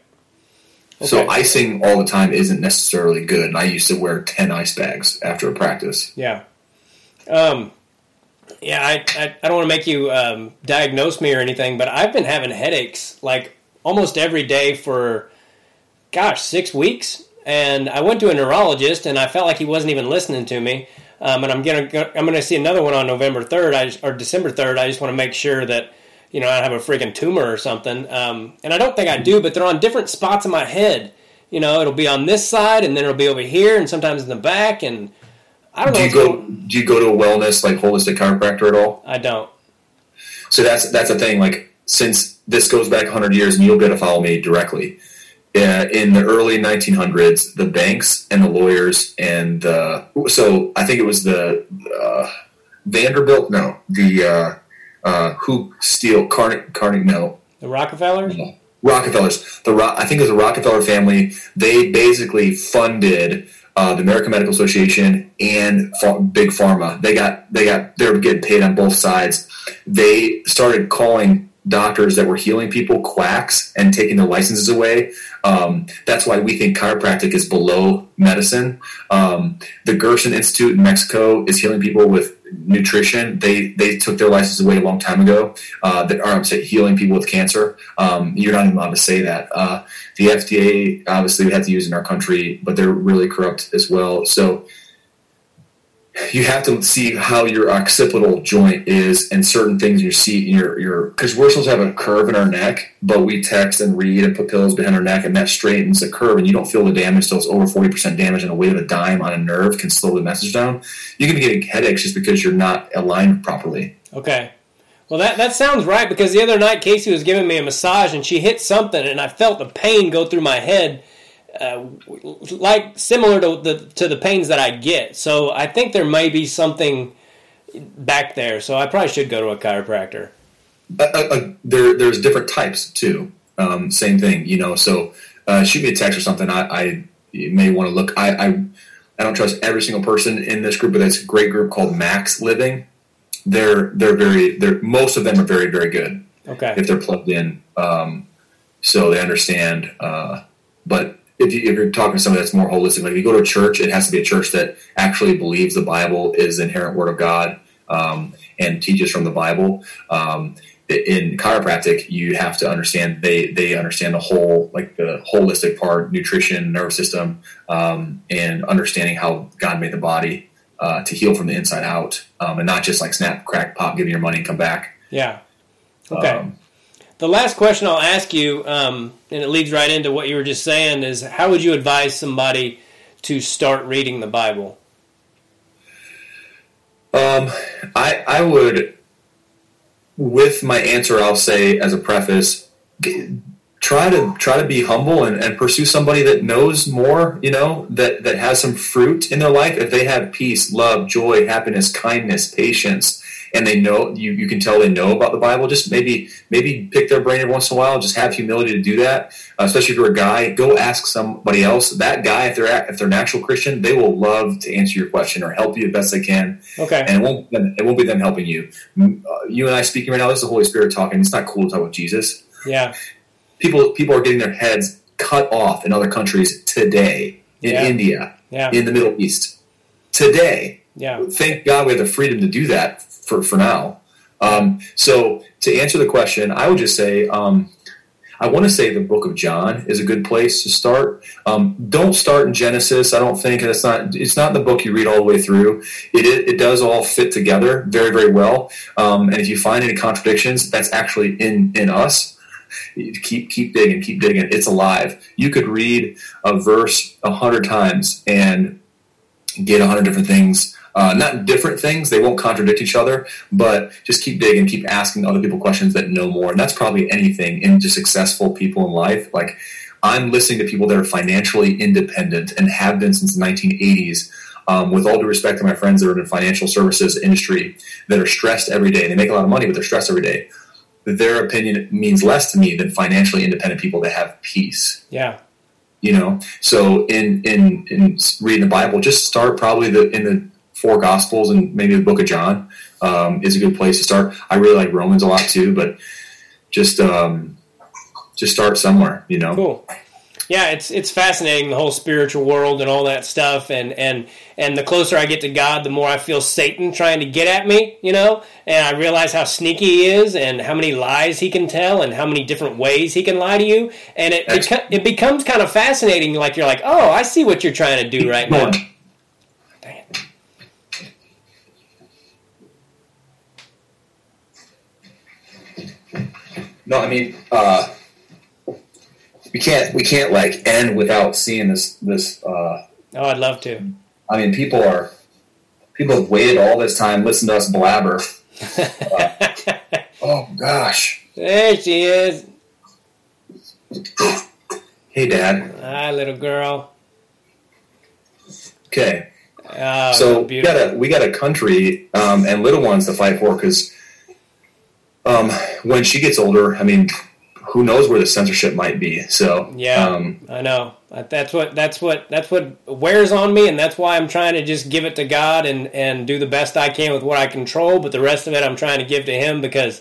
okay. So icing all the time isn't necessarily good. And I used to wear ten ice bags after a practice. Yeah. Um, yeah. I, I, I don't want to make you um, diagnose me or anything, but I've been having headaches like almost every day for gosh, six weeks. And I went to a neurologist and I felt like he wasn't even listening to me. Um, and I'm gonna go, I'm gonna see another one on November third I just, or December third. I just want to make sure that you know I don't have a freaking tumor or something. Um, and I don't think I do, but they're on different spots in my head. You know, it'll be on this side, and then it'll be over here, and sometimes in the back. And I don't know. Do you go? Going. Do you go to a wellness like holistic chiropractor at all? I don't. So that's that's the thing. Like since this goes back one hundred years, and you'll get to follow me directly. Uh, in the early nineteen hundreds, the banks and the lawyers and the, so I think it was the uh, Vanderbilt, no, the uh, uh, Hoop Steel, Carnegie, Carne, no, the Rockefellers, no. Rockefellers. The Ro- I think it was the Rockefeller family. They basically funded uh, the American Medical Association and ph- Big Pharma. They got they got they were getting paid on both sides. They started calling doctors that were healing people quacks and taking their licenses away. Um, that's why we think chiropractic is below medicine. Um, the Gerson Institute in Mexico is healing people with nutrition. They they took their license away a long time ago. Uh, that are healing people with cancer. Um, you're not even allowed to say that. Uh, the F D A obviously we have to use in our country, but they're really corrupt as well. So you have to see how your occipital joint is and certain things you see in your, your – because we're supposed to have a curve in our neck, but we text and read and put pillows behind our neck, and that straightens the curve, and you don't feel the damage, so it's over forty percent damage, and a weight of a dime on a nerve can slow the message down. You can be getting headaches just because you're not aligned properly. Okay. Well, that, that sounds right, because the other night Casey was giving me a massage, and she hit something, and I felt the pain go through my head. Uh, like similar to the to the pains that I get, so I think there may be something back there. So I probably should go to a chiropractor. Uh, uh, there, there's different types too. Um, same thing, you know. So uh, shoot me a text or something. I, I may want to look. I, I I don't trust every single person in this group, but there's a great group called Max Living. They're they're very they're most of them are very very good. Okay, if they're plugged in, um, so they understand. Uh, but If, you, if you're talking to somebody that's more holistic, like if you go to a church, it has to be a church that actually believes the Bible is the inherent word of God um, and teaches from the Bible. Um, in chiropractic, you have to understand they they understand the whole, like the holistic part, nutrition, nervous system, um, and understanding how God made the body uh, to heal from the inside out, um, and not just like snap, crack, pop, give me your money and come back. Yeah. Okay. Um, The last question I'll ask you, um, and it leads right into what you were just saying, is how would you advise somebody to start reading the Bible? Um, I, I would, with my answer, I'll say as a preface, try to try to be humble and, and pursue somebody that knows more, you know, that, that has some fruit in their life. If they have peace, love, joy, happiness, kindness, patience, and they know, you, you can tell they know about the Bible, just maybe maybe pick their brain every once in a while, just have humility to do that, uh, especially if you're a guy. Go ask somebody else. That guy, if they're if they're an actual Christian, they will love to answer your question or help you the best they can. Okay. And it won't, it won't be them helping you. Uh, you and I speaking right now, this is the Holy Spirit talking. It's not cool to talk with Jesus. Yeah. People, people are getting their heads cut off in other countries today, in yeah. India, yeah. in the Middle East, today. Yeah. Thank God we have the freedom to do that. For, for now. Um, so to answer the question, I would just say, um, I want to say the book of John is a good place to start. Um, don't start in Genesis. I don't think it's not, it's not the book you read all the way through. It, it, it does all fit together very, very well. Um, and if you find any contradictions, that's actually in, in us. Keep, keep digging, keep digging. It's alive. You could read a verse a hundred times and get a hundred different things. Uh, not different things. They won't contradict each other, but just keep digging, keep asking other people questions that know more. And that's probably anything in just successful people in life. Like I'm listening to people that are financially independent and have been since the nineteen eighties. Um, with all due respect to my friends that are in the financial services industry that are stressed every day. They make a lot of money, but they're stressed every day. Their opinion means less to me than financially independent people that have peace. Yeah. You know, so in, in, in reading the Bible, just start probably the, in the, Four Gospels and maybe the book of John um, is a good place to start. I really like Romans a lot too, but just um, just start somewhere, you know. Cool. Yeah, it's it's fascinating, the whole spiritual world and all that stuff. And and and the closer I get to God, the more I feel Satan trying to get at me, you know. And I realize how sneaky he is, and how many lies he can tell, and how many different ways he can lie to you. And it beca- it becomes kind of fascinating. Like you're like, oh, I see what you're trying to do right now. No, I mean, uh, we can't we can't like end without seeing this this. Uh, oh, I'd love to. I mean, people are people have waited all this time, listen to us blabber. Uh, oh gosh, there she is. Hey, Dad. Hi, little girl. Okay. Oh, so we got, a, we got a country um, and little ones to fight for, because um, when she gets older, I mean, who knows where the censorship might be. So yeah, um, I know. That's what that's what that's what wears on me, and that's why I'm trying to just give it to God and, and do the best I can with what I control. But the rest of it, I'm trying to give to Him, because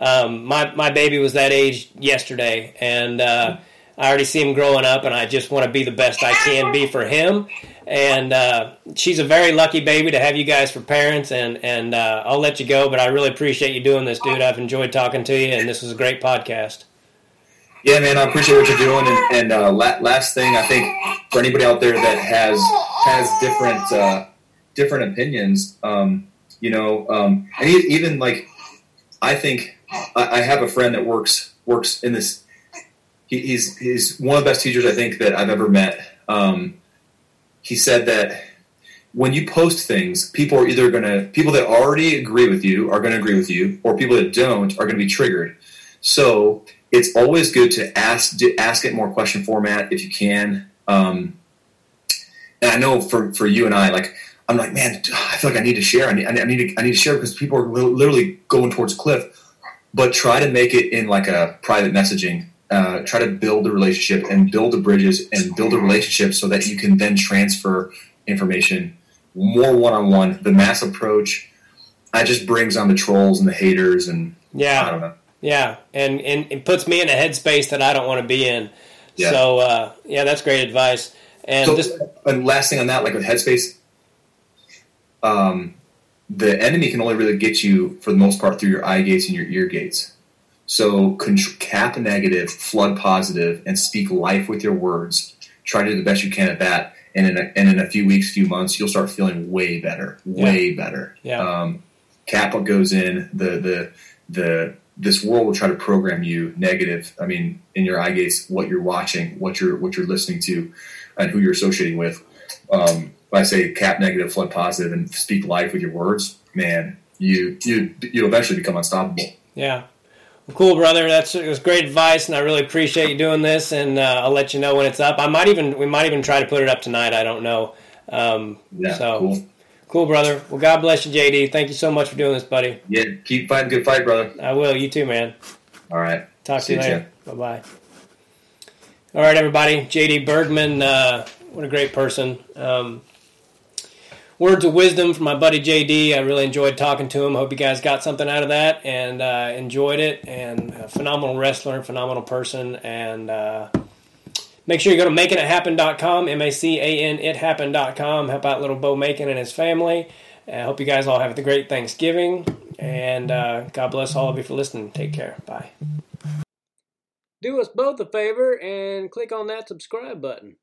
um, my my baby was that age yesterday, and uh, I already see him growing up, and I just want to be the best I can be for him. And uh, she's a very lucky baby to have you guys for parents. And and uh, I'll let you go, but I really appreciate you doing this, dude. I've enjoyed talking to you, and this was a great podcast. Yeah, man, I appreciate what you're doing. And, and uh, la- last thing, I think for anybody out there that has has different uh, different opinions, um, you know, um, and even like, I think I, I have a friend that works works in this. He, he's he's one of the best teachers I think that I've ever met. Um, he said that when you post things, people are either going to people that already agree with you are going to agree with you, or people that don't are going to be triggered. So it's always good to ask ask it more question format if you can. Um, and I know for, for you and I, like I'm like, man, I feel like I need to share. I need I need to, I need to share because people are literally going towards a cliff. But try to make it in like a private messaging. Uh, try to build the relationship and build the bridges and build the relationship so that you can then transfer information more one on one. The mass approach, that just brings on the trolls and the haters and yeah. I don't know. Yeah, and, and it puts me in a headspace that I don't want to be in. Yeah. So, uh, yeah, that's great advice. And, so, this- and last thing on that, like with headspace, um, the enemy can only really get you, for the most part, through your eye gates and your ear gates. So contr- cap negative, flood positive, and speak life with your words. Try to do the best you can at that, and in a, and in a few weeks, few months, you'll start feeling way better, way yeah. better. Yeah. Um, cap goes in, the the the... this world will try to program you negative. I mean, in your eye gates, what you're watching, what you're, what you're listening to, and who you're associating with. Um, if I say cap negative, flood positive, and speak life with your words, man, you, you, you eventually become unstoppable. Yeah. Well, cool, brother. That's, it was great advice. And I really appreciate you doing this, and uh, I'll let you know when it's up. I might even, we might even try to put it up tonight. I don't know. Um, yeah, so cool. Cool, brother. Well, God bless you, J D. Thank you so much for doing this, buddy. Yeah, keep fighting. Good fight, brother. I will. You too, man. All right. Talk to you later. Bye-bye. All right, everybody. J D Bergman, uh, what a great person. Um, words of wisdom from my buddy J D. I really enjoyed talking to him. Hope you guys got something out of that and uh, enjoyed it. And a phenomenal wrestler, phenomenal person, and... Uh, Make sure you go to making it happen dot com, M A C A N it happen dot com. Help out little Bo Macon and his family. I uh, hope you guys all have a great Thanksgiving. And uh, God bless all of you for listening. Take care. Bye. Do us both a favor and click on that subscribe button.